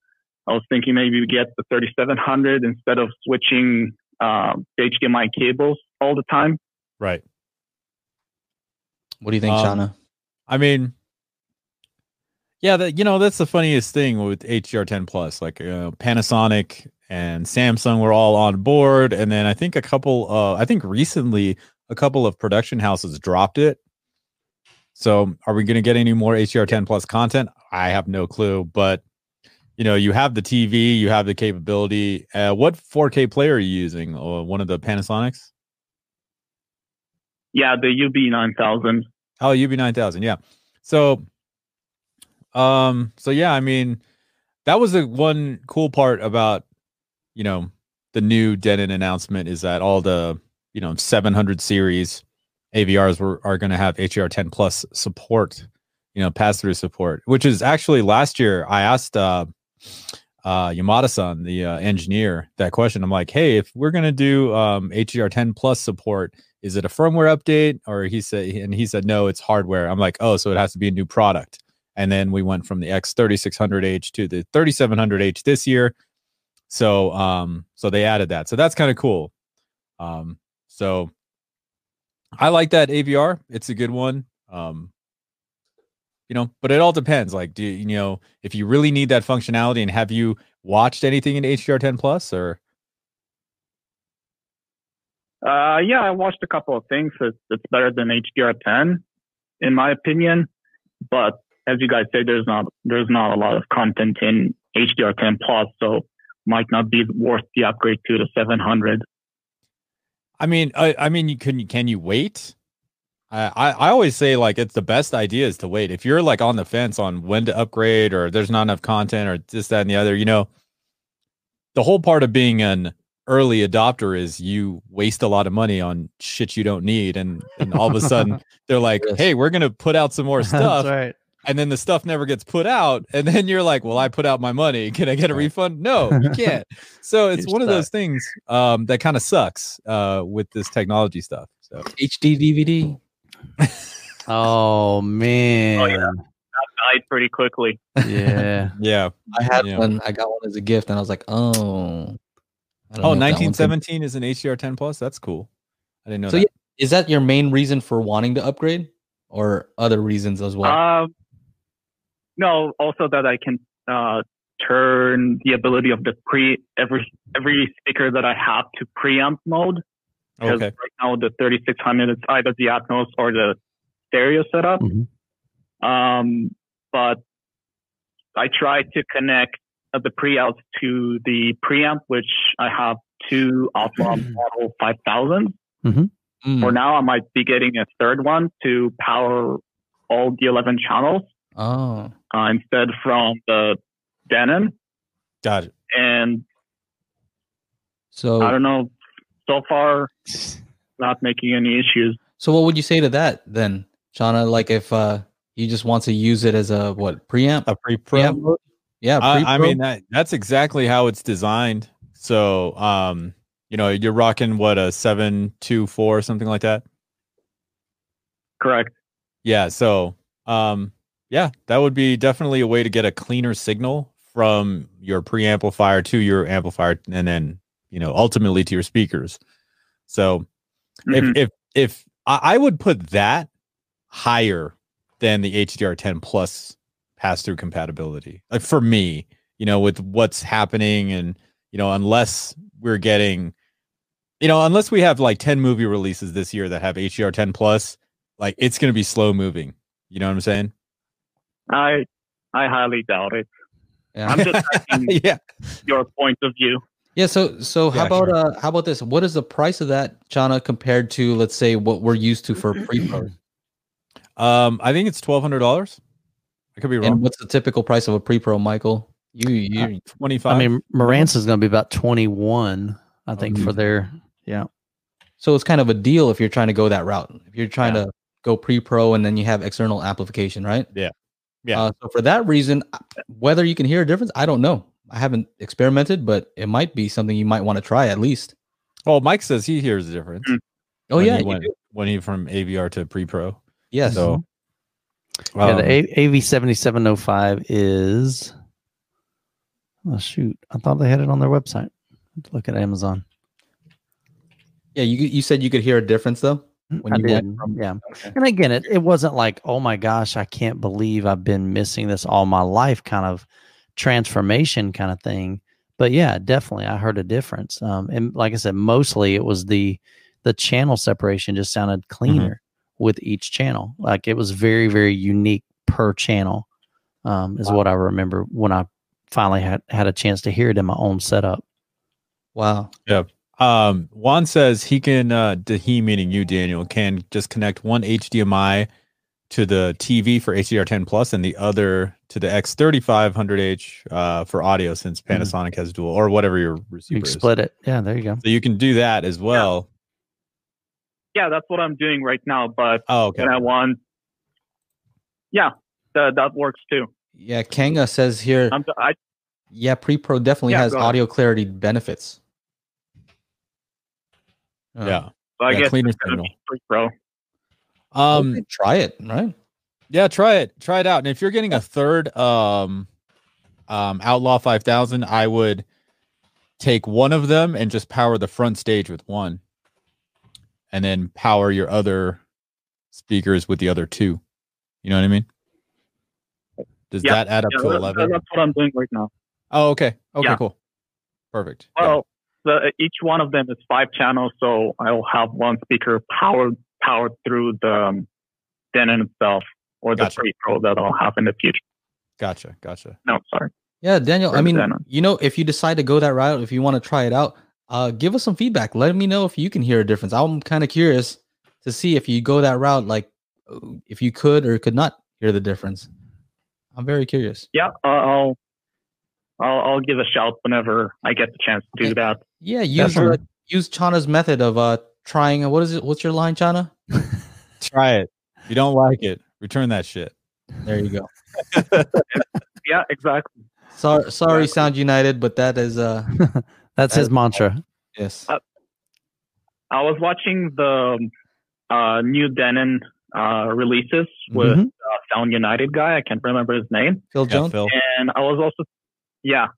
I was thinking maybe we get the 3700 instead of switching HDMI cables all the time. Right. What do you think, Shana? I mean, yeah, that's the funniest thing with HDR10 Plus. Like Panasonic and Samsung were all on board, and then I think recently a couple of production houses dropped it. So, are we going to get any more HDR10 Plus content? I have no clue, but you have the TV, you have the capability. What 4K player are you using? One of the Panasonics? Yeah, the UB9000. Oh, UB9000, yeah. So, yeah, I mean, that was the one cool part about, the new Denon announcement is that all the, 700 series AVRs are going to have HDR10 plus support, pass-through support, which is actually last year I asked Yamada-san, the engineer, that question. I'm like, hey, if we're going to do HDR10 plus support, is it a firmware update? Or he said, no, it's hardware. I'm like, oh, so it has to be a new product. And then we went from the X3600H to the 3700H this year. So, so they added that. So that's kind of cool. So I like that AVR. It's a good one. But it all depends. Like, do if you really need that functionality, and have you watched anything in HDR10 plus or? Yeah, I watched a couple of things. It's better than HDR10, in my opinion. But as you guys say, there's not a lot of content in HDR10 Plus, so might not be worth the upgrade to the 700. I mean, can you wait? I always say, like, it's the best idea is to wait. If you're like on the fence on when to upgrade, or there's not enough content, or this, that, and the other, the whole part of being an early adopter is you waste a lot of money on shit you don't need, and all of a sudden they're like, hey, we're gonna put out some more stuff. That's right. And then the stuff never gets put out, and then you're like, well, I put out my money, can I get a refund? No, you can't. So it's one of those things that kind of sucks with this technology stuff. So HD DVD. Oh man. Oh, yeah. Died pretty quickly. Yeah. Yeah, I had one. I got one as a gift, and I was like, oh. Oh, 1917 is an HDR10 plus. That's cool. I didn't know. So, that. Yeah, is that your main reason for wanting to upgrade, or other reasons as well? No, also that I can turn the ability of the every speaker that I have to preamp mode. Because right now the 3600 is either the Atmos or the stereo setup. Mm-hmm. But I try to connect the pre-outs to the preamp, which I have two Alpha Model 5000. Mm-hmm. Mm-hmm. For now, I might be getting a third one to power all the 11 channels. Oh, instead from the Denon. Got it. And so I don't know. So far, not making any issues. So what would you say to that then, Shauna? Like if you just want to use it as a preamp, a preamp. Yeah, I mean that's exactly how it's designed. So, you're rocking what, a 724 something like that. Correct. Yeah. So, that would be definitely a way to get a cleaner signal from your preamplifier to your amplifier, and then, you know, ultimately to your speakers. So if I would put that higher than the HDR10 plus pass-through compatibility, like for me, you know, with what's happening. And, you know, unless we're getting, you know, unless we have like 10 movie releases this year that have HDR10 plus, like it's going to be slow moving. You know what I'm saying? I highly doubt it. Yeah. I'm just asking your point of view. Yeah. So how about this? What is the price of that, Chana, compared to, let's say, what we're used to for pre-pro? I think it's $1,200. I could be wrong. And what's the typical price of a pre-pro, Michael? You 25. I mean, Marantz is going to be about 21, I think, for their So it's kind of a deal if you're trying to go that route. If you're trying to go pre-pro and then you have external amplification, right? Yeah. Yeah. So for that reason, whether you can hear a difference, I don't know. I haven't experimented, but it might be something you might want to try at least. Well, Mike says he hears a difference. Oh, yeah. When he from AVR to pre-pro. Yes. So, the AV7705 is... Oh, shoot. I thought they had it on their website. Look at Amazon. Yeah, you said you could hear a difference, though? When I did. Okay. And again, it wasn't like, oh, my gosh, I can't believe I've been missing this all my life kind of transformation kind of thing. But, yeah, definitely, I heard a difference. And like I said, mostly it was the channel separation just sounded cleaner with each channel. Like, it was very, very unique per channel is what I remember when I finally had a chance to hear it in my own setup. Wow. Yeah. Juan says he can, he meaning you, Daniel, can just connect one HDMI to the TV for HDR10 plus and the other to the X3500H for audio, since Panasonic has dual, or whatever your receiver is. You split it. Yeah, there you go. So you can do that as well. Yeah, that's what I'm doing right now. But when I want, that works too. Yeah, Kanga says here, pre-pro definitely has audio clarity benefits. So I guess it's gonna be pre-pro. Try it, right? Yeah, try it out. And if you're getting a third Outlaw 5000, I would take one of them and just power the front stage with one, and then power your other speakers with the other two. You know what I mean? Does that add up to 11? That's what I'm doing right now. Oh, okay. Okay, cool. Perfect. Well, each one of them is 5 channels, so I'll have one speaker powered through the Denon itself, or the pre-pro that I'll have in the future. Gotcha. No, sorry. Yeah, Daniel, I mean, you know, if you decide to go that route, if you want to try it out, give us some feedback. Let me know if you can hear a difference. I'm kind of curious to see if you go that route, like if you could or could not hear the difference. I'm very curious. Yeah, I'll give a shout whenever I get the chance to do that. Yeah, use Chana's method of trying. What is it? What's your line, Chana? Try it. If you don't like it, return that shit. There you go. Yeah, exactly. Sorry, Sound United, but that is that's his mantra. Yes. I was watching the new Denon releases with Sound United guy. I can't remember his name. Phil Jones. And I was also, I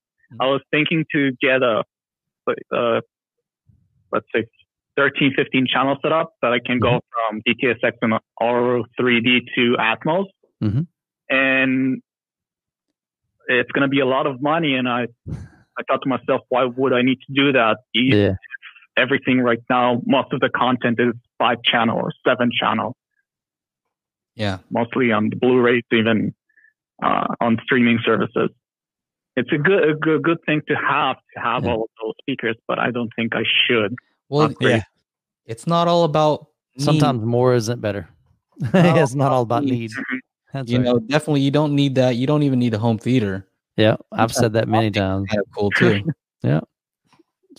was thinking to get a, let's say 13, 15 channel setup that I can go from DTS:X and R3D to Atmos. And it's going to be a lot of money. And I thought to myself, why would I need to do that? Yeah. Everything right now, most of the content is 5 channel or 7 channel. Yeah, mostly on the Blu-rays, even on streaming services. It's a good thing to have all of those speakers, but I don't think I should. Well, it's not all about need. Sometimes more isn't better. It's not all about need. That's you know, definitely you don't need that. You don't even need a home theater. Yeah, I've said that many times. That's cool too. Yeah.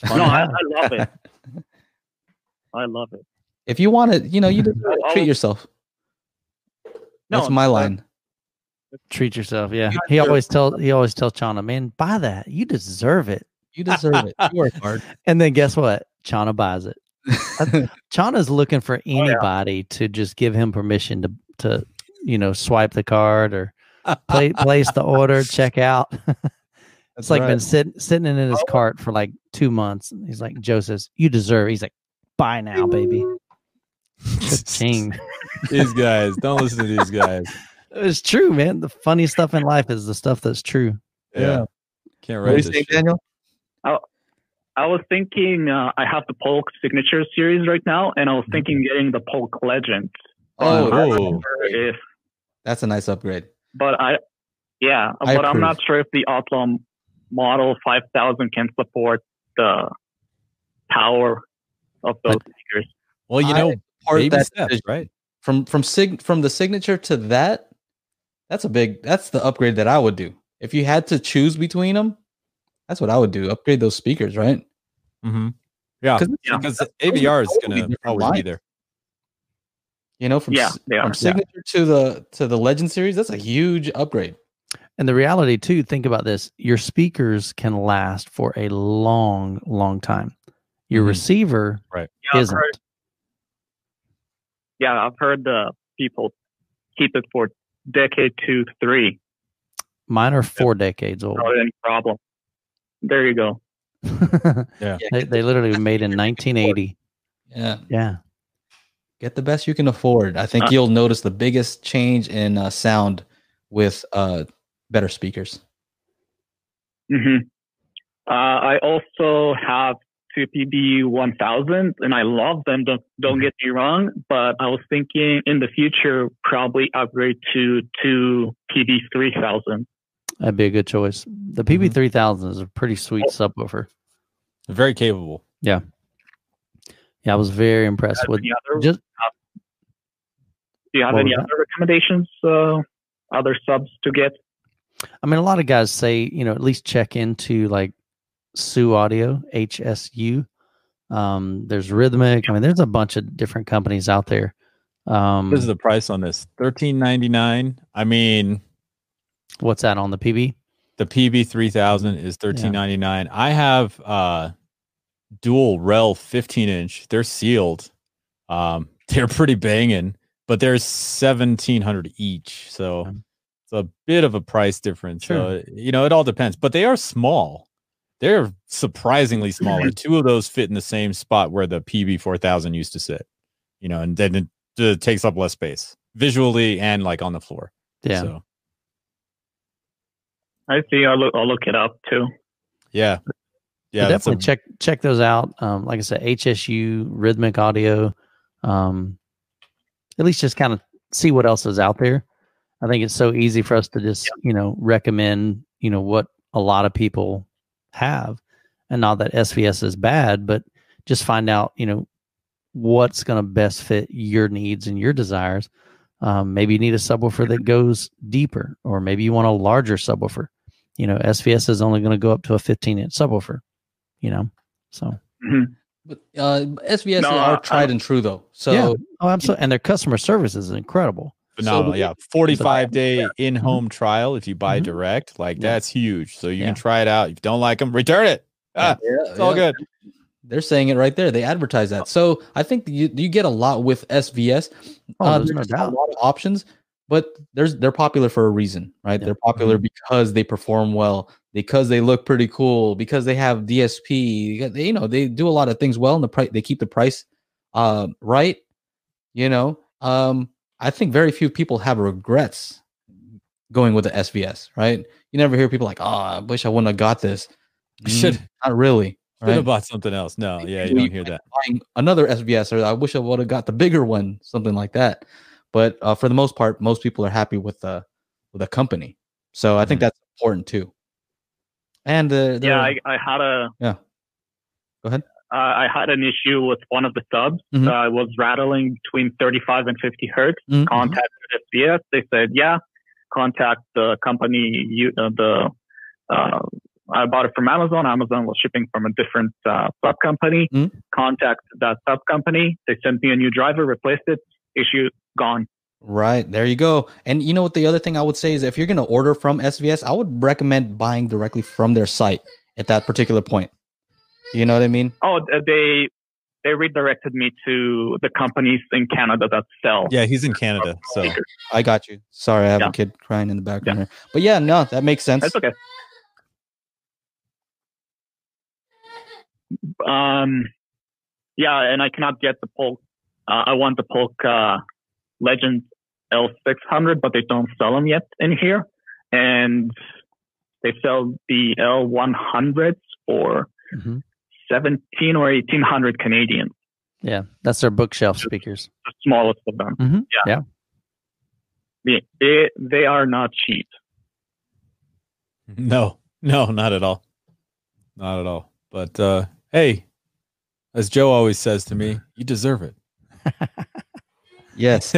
No, I love it. I love it. If you want it, you know, you just treat yourself. That's my line. Treat yourself, yeah. He always tells Chana, man, buy that. You deserve it. You deserve it. You work hard. And then guess what? Chana buys it. Chana's looking for anybody to just give him permission to swipe the card or place the order, check out. It's like been sitting in his cart for like 2 months. And he's like, Joe says, you deserve it. He's like, buy now, baby. These guys, don't listen to these guys. It's true, man. The funny stuff in life is the stuff that's true. Yeah. Can't write this, Daniel? I was thinking I have the Polk Signature Series right now, and I was thinking getting the Polk Legend. If, that's a nice upgrade. But but I'm not sure if the Outlaw Model 5000 can support the power of those speakers. Well, you know, part of that steps, right? From the Signature to that, that's the upgrade that I would do. If you had to choose between them, that's what I would do. Upgrade those speakers, right? Mm-hmm. Yeah, because AVR is going to always be there. You know, from Signature to the Legend series, that's a huge upgrade. And the reality too, think about this: your speakers can last for a long, long time. Your receiver isn't. I've heard the people keep it for decade 2-3. Mine are 4 decades old. Not any problem. There you go. They literally made in 1980. Yeah. Get the best you can afford. I think you'll notice the biggest change in sound with better speakers. Mm-hmm. I also have two PB1000s, and I love them. Don't get me wrong, but I was thinking in the future probably upgrade to two PB3000. That'd be a good choice. The PB3000 is a pretty sweet subwoofer. Very capable. Yeah. Yeah, I was very impressed with it. Do you have any other recommendations, other subs to get? I mean, a lot of guys say, you know, at least check into like SU Audio, HSU. There's Rhythmic. I mean, there's a bunch of different companies out there. What is the price on this? $13.99. I mean... What's that on the PB? The PB3000 is $13.99. I have dual REL 15-inch. They're sealed. They're pretty banging, but they're $1,700 each. So it's a bit of a price difference. Sure. So, you know, it all depends. But they are small. They're surprisingly smaller. Two of those fit in the same spot where the PB4000 used to sit. You know, and then it takes up less space visually and like on the floor. Yeah. So. I see. I'll look it up too. Yeah, yeah. So definitely check those out. Like I said, HSU, Rhythmic Audio. At least just kind of see what else is out there. I think it's so easy for us to just recommend what a lot of people have, and not that SVS is bad, but just find out what's going to best fit your needs and your desires. Maybe you need a subwoofer that goes deeper, or maybe you want a larger subwoofer. You know, SVS is only going to go up to a 15-inch subwoofer, so. But SVS are tried and true, though. So, yeah. Oh, absolutely. And their customer service is incredible. Phenomenal, so, 45-day in-home trial if you buy direct. Like, that's huge. So you can try it out. If you don't like them, return it. It's all good. They're saying it right there. They advertise that. So I think you get a lot with SVS. There's no doubt. A lot of options, but they're popular for a reason, right? Yeah. They're popular because they perform well, because they look pretty cool, because they have DSP. They, they do a lot of things well, and they keep the price right. I think very few people have regrets going with the SVS, right? You never hear people like, "Oh, I wish I wouldn't have got this." Should not really. Right. Have bought something else. No, you don't hear that. Buying another SVS, or I wish I would have got the bigger one, something like that. But for the most part, most people are happy with the company. So I think that's important too. And Go ahead. I had an issue with one of the subs. I was rattling between 35 and 50 hertz. Contacted SVS. They said, contact the company. I bought it from Amazon. Amazon was shipping from a different sub company. Contact that sub company. They sent me a new driver, replaced it. Issue gone. Right. There you go. And you know what? The other thing I would say is if you're going to order from SVS, I would recommend buying directly from their site at that particular point. You know what I mean? Oh, they redirected me to the companies in Canada that sell. Yeah, he's in Canada. So I got you. Sorry, I have a kid crying in the background here. But that makes sense. That's okay. Yeah, and I cannot get the Polk. I want the Polk Legend L600, but they don't sell them yet in here. And they sell the L100s for 17 or 1800 Canadian. Yeah, that's their bookshelf speakers. The smallest of them. Mm-hmm. Yeah. They are not cheap. No, not at all. Not at all. But hey, as Joe always says to me, you deserve it. Yes.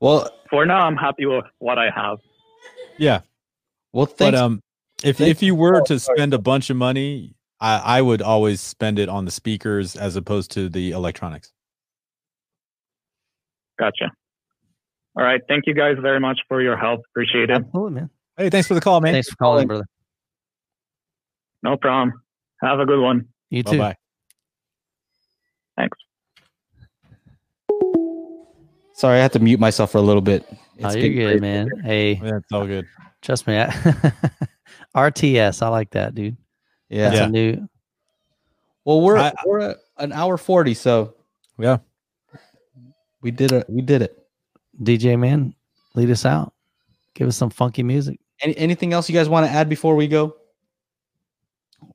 Well, for now, I'm happy with what I have. Yeah. Well, thanks. But if you were to spend a bunch of money, I would always spend it on the speakers as opposed to the electronics. Gotcha. All right. Thank you guys very much for your help. Appreciate it. Absolutely, man. Hey, thanks for the call, man. Thanks for calling, brother. No problem. Have a good one. You too. Bye-bye. Thanks. Sorry, I had to mute myself for a little bit. Oh, you're good, man. Hey. Yeah, it's all good. Trust me. RTS. I like that, dude. Yeah. That's a new. Well, we're an hour 40, so yeah. We did it. DJ man, lead us out. Give us some funky music. Anything else you guys want to add before we go?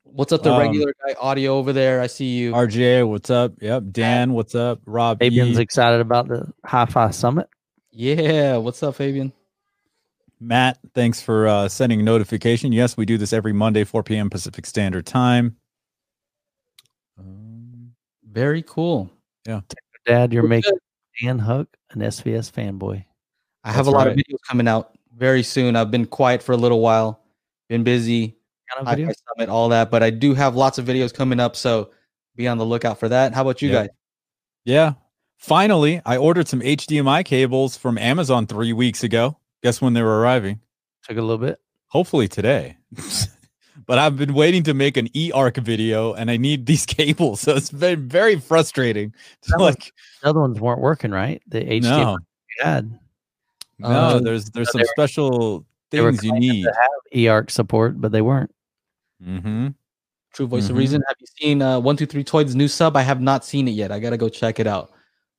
What's up, the regular guy audio over there? I see you. RJ, what's up? Yep. Dan, what's up? Rob. Fabian's excited about the Hi-Fi Summit. Yeah. What's up, Fabian? Matt, thanks for sending a notification. Yes, we do this every Monday, 4 p.m. Pacific Standard Time. Very cool. Yeah. Dad, you're making Dan Huck an SVS fanboy. I have a lot of videos coming out very soon. I've been quiet for a little while. Been busy. Hi-Fi Summit, all that, but I do have lots of videos coming up, so be on the lookout for that. How about you guys? Yeah. Finally, I ordered some HDMI cables from Amazon 3 weeks ago. Guess when they were arriving? Took a little bit. Hopefully today. But I've been waiting to make an e-arc video, and I need these cables, so it's been very frustrating. The other ones weren't working, right? The HDMI. No, there's some special things you need to have e-arc support, but they weren't. Mm-hmm. True voice of reason. Have you seen 123 Toyd's new sub? I have not seen it yet. I gotta go check it out.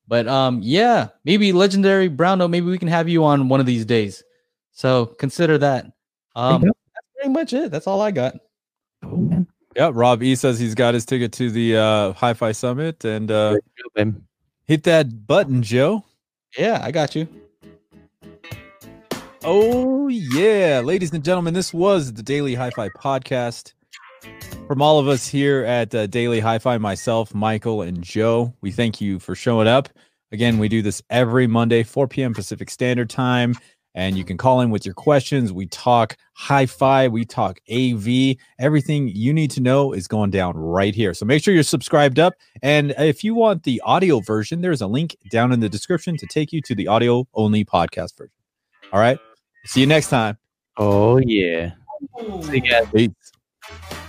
But yeah, maybe legendary Brown Note. Maybe we can have you on one of these days. So consider that. That's pretty much it. That's all I got. Cool, man. Yeah, Rob E says he's got his ticket to the Hi-Fi Summit, and hit that button, Joe. Yeah, I got you. Oh yeah, ladies and gentlemen, this was the Daily Hi-Fi Podcast. From all of us here at Daily Hi-Fi, myself, Michael, and Joe, we thank you for showing up. Again, we do this every Monday, 4 p.m. Pacific Standard Time, and you can call in with your questions. We talk hi-fi, we talk AV. Everything you need to know is going down right here. So make sure you're subscribed up. And if you want the audio version, there's a link down in the description to take you to the audio-only podcast version. All right? See you next time. Oh, yeah. See you guys. Peace.